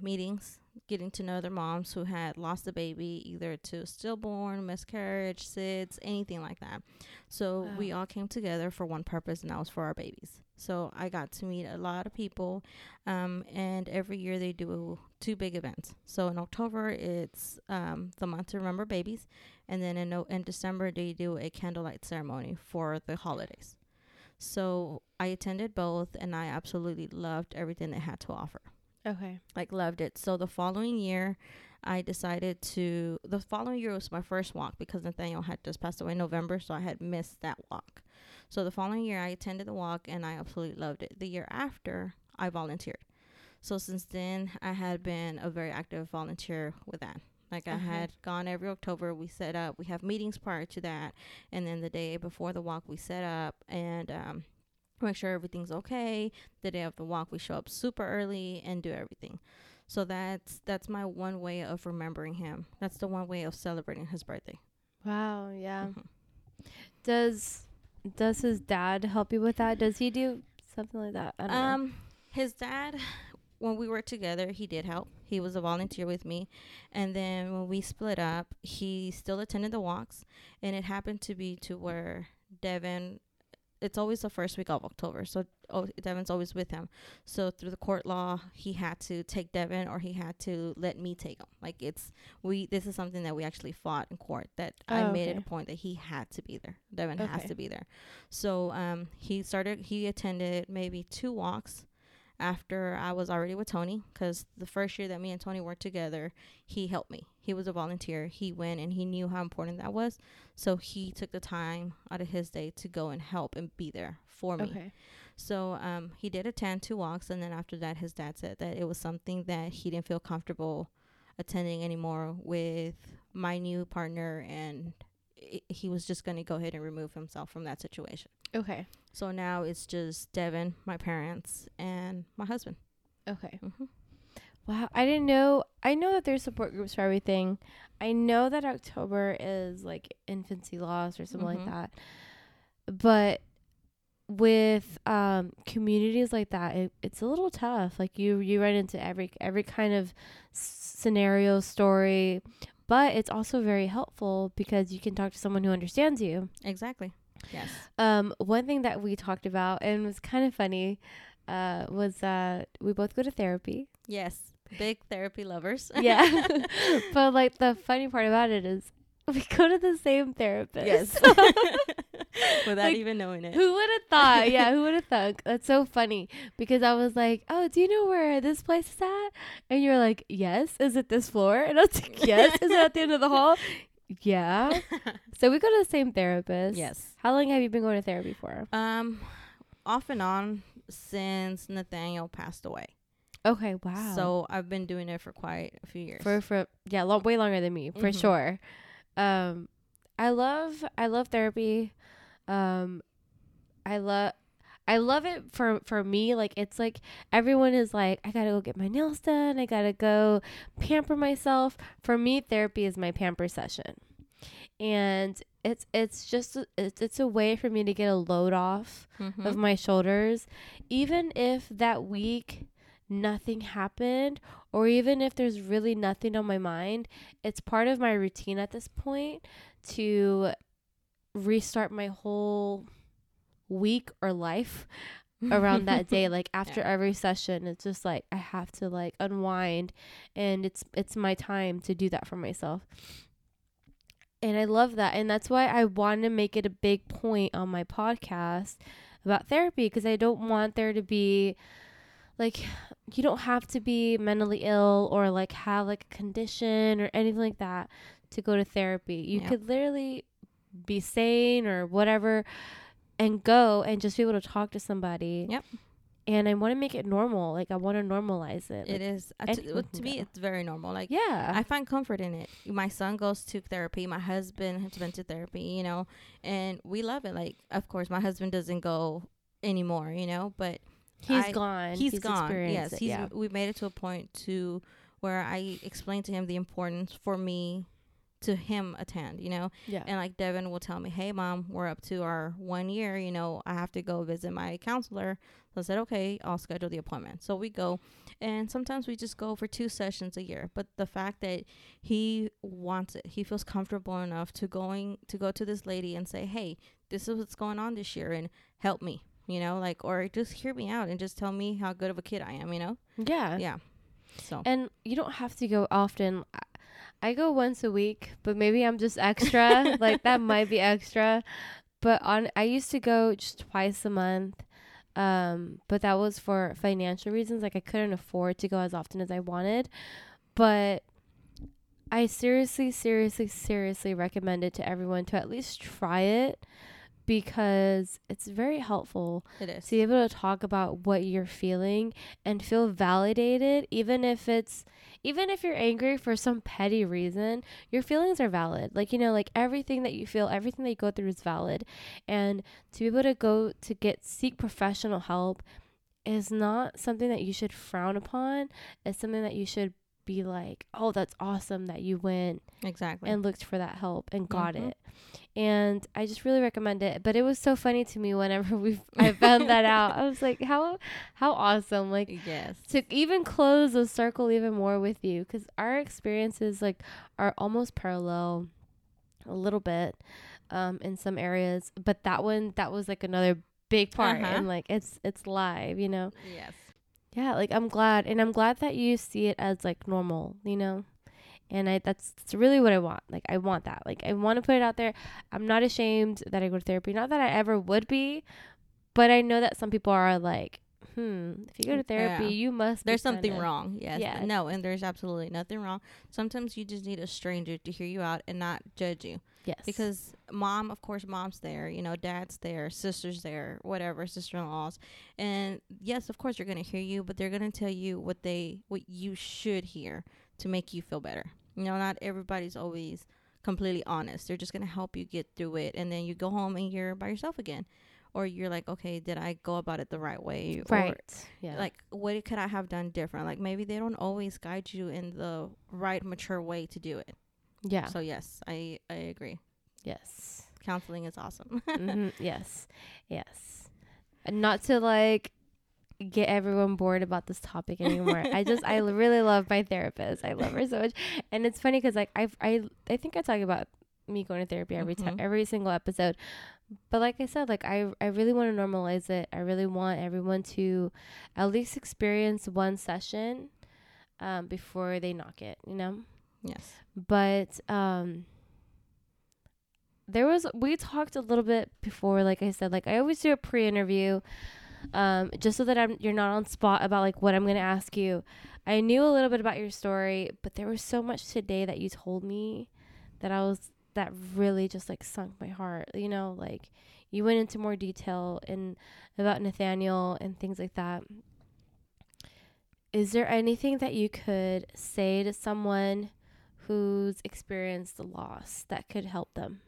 meetings, getting to know other moms who had lost a baby, either to stillborn, miscarriage, SIDS, anything like that. So we all came together for one purpose, and that was for our babies. So I got to meet a lot of people, and every year they do two big events. So in October, it's the month to remember babies, and then in December, they do a candlelight ceremony for the holidays. So I attended both, and I absolutely loved everything they had to offer. Okay. Like, loved it. So the following year, the following year was my first walk because Nathaniel had just passed away in November, so I had missed that walk. So the following year, I attended the walk, and I absolutely loved it. The year after, I volunteered. So since then, I had been a very active volunteer with that. Like, I had gone every October. We set up. We have meetings prior to that, and then the day before the walk, we set up and make sure everything's okay. The day of the walk, we show up super early and do everything. So that's my one way of remembering him. That's the one way of celebrating his birthday. Wow. Yeah. Mm-hmm. Does his dad help you with that? Does he do something like that? I don't know. His dad, when we were together, he did help. He was a volunteer with me. And then when we split up, he still attended the walks. And it happened to be to where Devin, it's always the first week of October. So Devin's always with him. So through the court law, he had to take Devin or he had to let me take him. Like, this is something that we actually fought in court, that I made it a point that he had to be there. Devin has to be there. So he attended maybe two walks after I was already with Tony, because the first year that me and Tony worked together, he helped me. He was a volunteer. He went and he knew how important that was. So he took the time out of his day to go and help and be there for me. Okay. So he did attend two walks. And then after that, his dad said that it was something that he didn't feel comfortable attending anymore with my new partner. And he was just going to go ahead and remove himself from that situation. Okay. So now it's just Devin, my parents, and my husband. Okay. Mm-hmm. Wow. I didn't know. I know that there's support groups for everything. I know that October is like infancy loss or something like that. But with communities like that, it's a little tough. Like, you run into every kind of scenario, story. But it's also very helpful because you can talk to someone who understands you. Exactly. Yes. One thing that we talked about and was kind of funny was that we both go to therapy. Yes. Big therapy lovers. Yeah. But like, the funny part about it is we go to the same therapist. Yes. Without even knowing it. Who would have thought? Yeah, who would have thought? That's so funny, because I was like, oh, do you know where this place is at? And you're like, yes. Is it this floor? And I was like, yes. Is it at the end of the hall? Yeah. So we go to the same therapist. Yes. How long have you been going to therapy for? Off and on since Nathaniel passed away. Okay, wow. So I've been doing it for quite a few years. Way longer than me, for sure. I love therapy. I love it for me. Like, it's like everyone is like, I gotta go get my nails done, I gotta go pamper myself. For me, therapy is my pamper session. And it's just a way for me to get a load off of my shoulders, even if that week nothing happened, or even if there's really nothing on my mind. It's part of my routine at this point to restart my whole week or life around that day. Like, after every session, it's just like I have to like unwind, and it's my time to do that for myself. And I love that, and that's why I want to make it a big point on my podcast about therapy, because I don't want there to be like, you don't have to be mentally ill or like have like a condition or anything like that to go to therapy. You could literally be sane or whatever and go and just be able to talk to somebody. Yep. And I want to make it normal. Like, I want to normalize it. It is. To me, it's very normal. Like, yeah, I find comfort in it. My son goes to therapy. My husband has been to therapy, you know, and we love it. Like, of course, my husband doesn't go anymore, you know, but He's gone. Yes, we made it to a point to where I explained to him the importance for me to him attend, you know. Yeah. And like Devin will tell me, hey mom, we're up to our 1 year, you know, I have to go visit my counselor. So I said, okay, I'll schedule the appointment. So we go, and sometimes we just go for 2 sessions a year. But the fact that he wants it, he feels comfortable enough to go to this lady and say, hey, this is what's going on this year and help me, you know, like, or just hear me out and just tell me how good of a kid I am, you know. Yeah So, and you don't have to go often. I go once a week, but maybe I'm just extra. Like, that might be extra. But I used to go just twice a month, but that was for financial reasons. Like, I couldn't afford to go as often as I wanted. But I seriously recommend it to everyone to at least try it, because it's very helpful. It is. To be able to talk about what you're feeling and feel validated, even if you're angry for some petty reason, your feelings are valid. Like, you know, like everything that you feel, everything that you go through is valid. And to be able to go to seek professional help is not something that you should frown upon. It's something that you should be like, oh, that's awesome that you went and looked for that help and got it. And I just really recommend it. But it was so funny to me whenever I found that out. I was like, how awesome! Like, yes, to even close the circle even more with you, because our experiences like are almost parallel a little bit in some areas. But that was like another big part, and like it's live, you know. Yes. Yeah, like I'm glad that you see it as like normal, you know, and that's really what I want. Like, I want that. Like, I want to put it out there. I'm not ashamed that I go to therapy. Not that I ever would be, but I know that some people are like, if you go to therapy, you must. There's something wrong. Yes. No, and there's absolutely nothing wrong. Sometimes you just need a stranger to hear you out and not judge you. Yes. Because mom's there, you know, dad's there, sister's there, whatever, sister-in-laws. And yes, of course you're going to hear you, but they're going to tell you what you should hear to make you feel better. You know, not everybody's always completely honest. They're just going to help you get through it. And then you go home and you're by yourself again. Or you're like, okay, did I go about it the right way? Right. Or, yeah. Like, what could I have done different? Like, maybe they don't always guide you in the right mature way to do it. Yeah. So yes, I agree. Yes. Counseling is awesome. Yes. Yes. And not to like get everyone bored about this topic anymore. I really love my therapist. I love her so much. And it's funny because like I think I talk about me going to therapy every single episode. But like I said, like I really want to normalize it. I really want everyone to at least experience one session before they knock it, you know? Yes. But we talked a little bit before, like I said, like I always do a pre-interview just so that you're not on spot about like what I'm going to ask you. I knew a little bit about your story, but there was so much today that you told me that really just like sunk my heart, you know, like you went into more detail about Nathaniel and things like that. Is there anything that you could say to someone who's experienced the loss that could help them?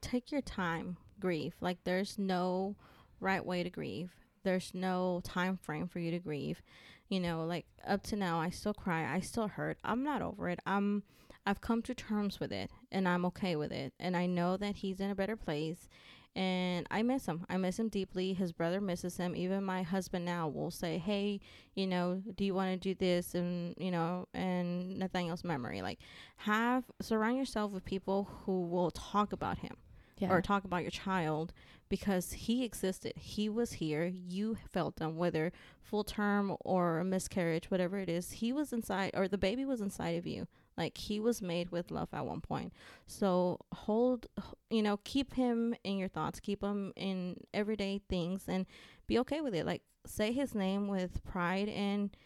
Take your time, grieve. Like, there's no right way to grieve. There's no time frame for you to grieve. You know, like up to now, I still cry. I still hurt. I'm not over it. I've come to terms with it, and I'm okay with it. And I know that he's in a better place, and I miss him. I miss him deeply. His brother misses him. Even my husband now will say, hey, you know, do you want to do this? And, you know, and Nathaniel's memory. Like, surround yourself with people who will talk about him or talk about your child, because he existed. He was here. You felt him, whether full term or a miscarriage, whatever it is. He was inside, or the baby was inside of you. Like, he was made with love at one point. So keep him in your thoughts, keep him in everyday things, and be okay with it. Like, say his name with pride and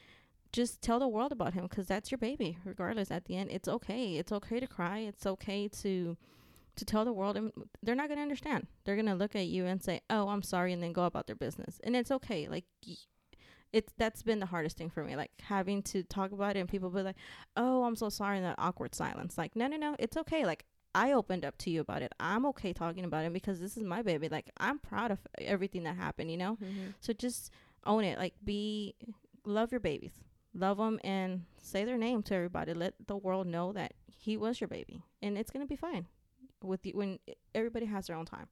just tell the world about him, because that's your baby. Regardless, at the end, it's okay. It's okay to cry. It's okay to tell the world, and they're not going to understand. They're going to look at you and say, oh, I'm sorry, and then go about their business. And it's okay. Like, that's been the hardest thing for me, like having to talk about it and people be like, oh, I'm so sorry, in that awkward silence. Like, no, it's okay. Like, I opened up to you about it. I'm okay talking about it because this is my baby. Like, I'm proud of everything that happened, you know? So just own it. Like, love your babies. Love them and say their name to everybody. Let the world know that he was your baby. And it's going to be fine with you when everybody has their own time.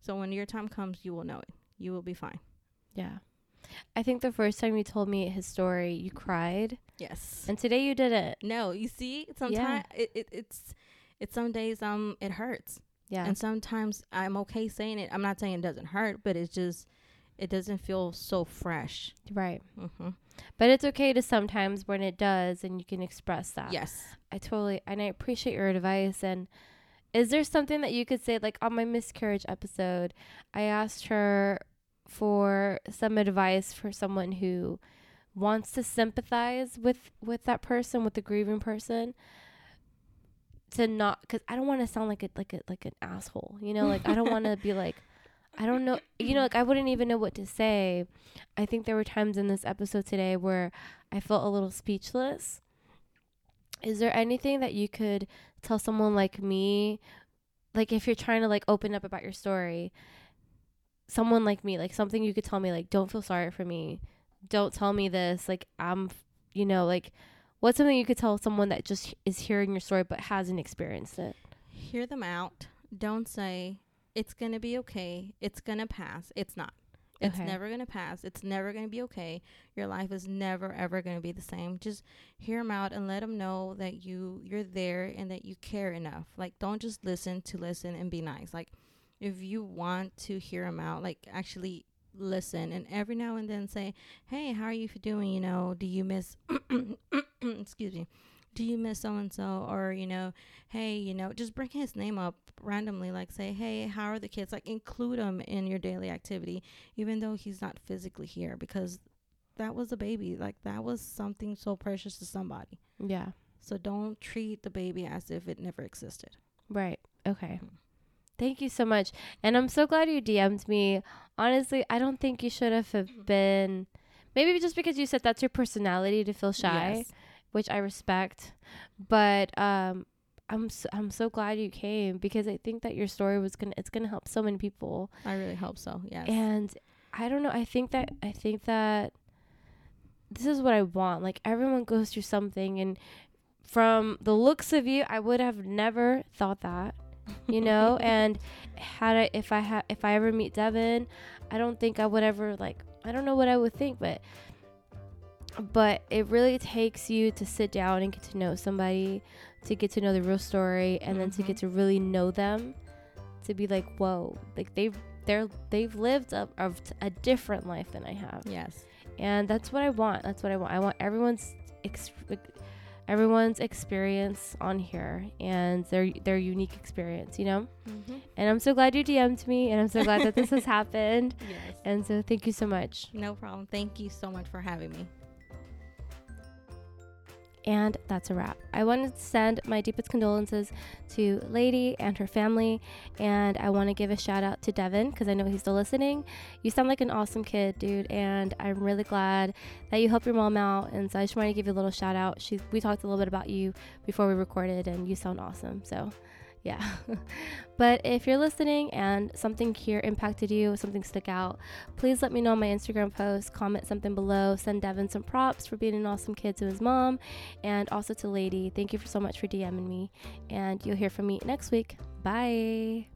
So when your time comes, you will know it. You will be fine. Yeah. I think the first time you told me his story, you cried. Yes. And today you didn't. No, you see, sometimes it's some days it hurts. Yeah. And sometimes I'm okay saying it. I'm not saying it doesn't hurt, but it's just it doesn't feel so fresh. Right. Mm-hmm. But it's okay to sometimes when it does, and you can express that. Yes. I appreciate your advice. And is there something that you could say, like on my miscarriage episode, I asked her for some advice for someone who wants to sympathize with that person, with the grieving person, to not, because I don't want to sound like an asshole, you know, like I don't want to be like, I don't know, you know, like I wouldn't even know what to say. I think there were times in this episode today where I felt a little speechless. Is there anything that you could tell someone like me, like if you're trying to like open up about your story? Someone like me, like something you could tell me, like, don't feel sorry for me. Don't tell me this. Like, I'm, you know, like, what's something you could tell someone that just is hearing your story but hasn't experienced it? Hear them out. Don't say, it's going to be okay. It's going to pass. It's not. It's never going to pass. It's never going to be okay. Your life is never, ever going to be the same. Just hear them out and let them know that you're there and that you care enough. Like, don't just listen to listen and be nice. Like, if you want to hear them out, like actually listen, and every now and then say, hey, how are you doing? You know, do you miss, excuse me, do you miss so-and-so? Or, you know, hey, you know, just bring his name up randomly, like say, hey, how are the kids? Like include him in your daily activity, even though he's not physically here, because that was a baby. Like that was something so precious to somebody. Yeah. So don't treat the baby as if it never existed. Right. Okay. Thank you so much. And I'm so glad you DM'd me. Honestly, I don't think you should have been. Maybe just because you said that's your personality to feel shy, yes, which I respect. But I'm so glad you came, because I think that your story it's gonna help so many people. I really hope so. Yes. And I don't know. I think that this is what I want. Like everyone goes through something, and from the looks of you, I would have never thought that. You know, and if I ever meet Devin, I don't think I would ever, like, I don't know what I would think, but it really takes you to sit down and get to know somebody, to get to know the real story, and then to get to really know them, to be like, whoa, like they've lived a different life than I have. Yes. And that's what I want. I want everyone's experience on here and their unique experience, you know? Mm-hmm. And I'm so glad you DM'd me, and I'm so glad that this has happened. Yes. And so thank you so much. No problem. Thank you so much for having me. And that's a wrap. I wanted to send my deepest condolences to Leydy and her family, and I want to give a shout out to Devin, because I know he's still listening. You sound like an awesome kid, dude, and I'm really glad that you helped your mom out, and so I just want to give you a little shout out. We talked a little bit about you before we recorded, and you sound awesome, so yeah. But if you're listening and something here impacted you, something stuck out, please let me know on my Instagram post, comment something below, send Devin some props for being an awesome kid to his mom, and also to Leydy. Thank you so much for DMing me, and you'll hear from me next week. Bye.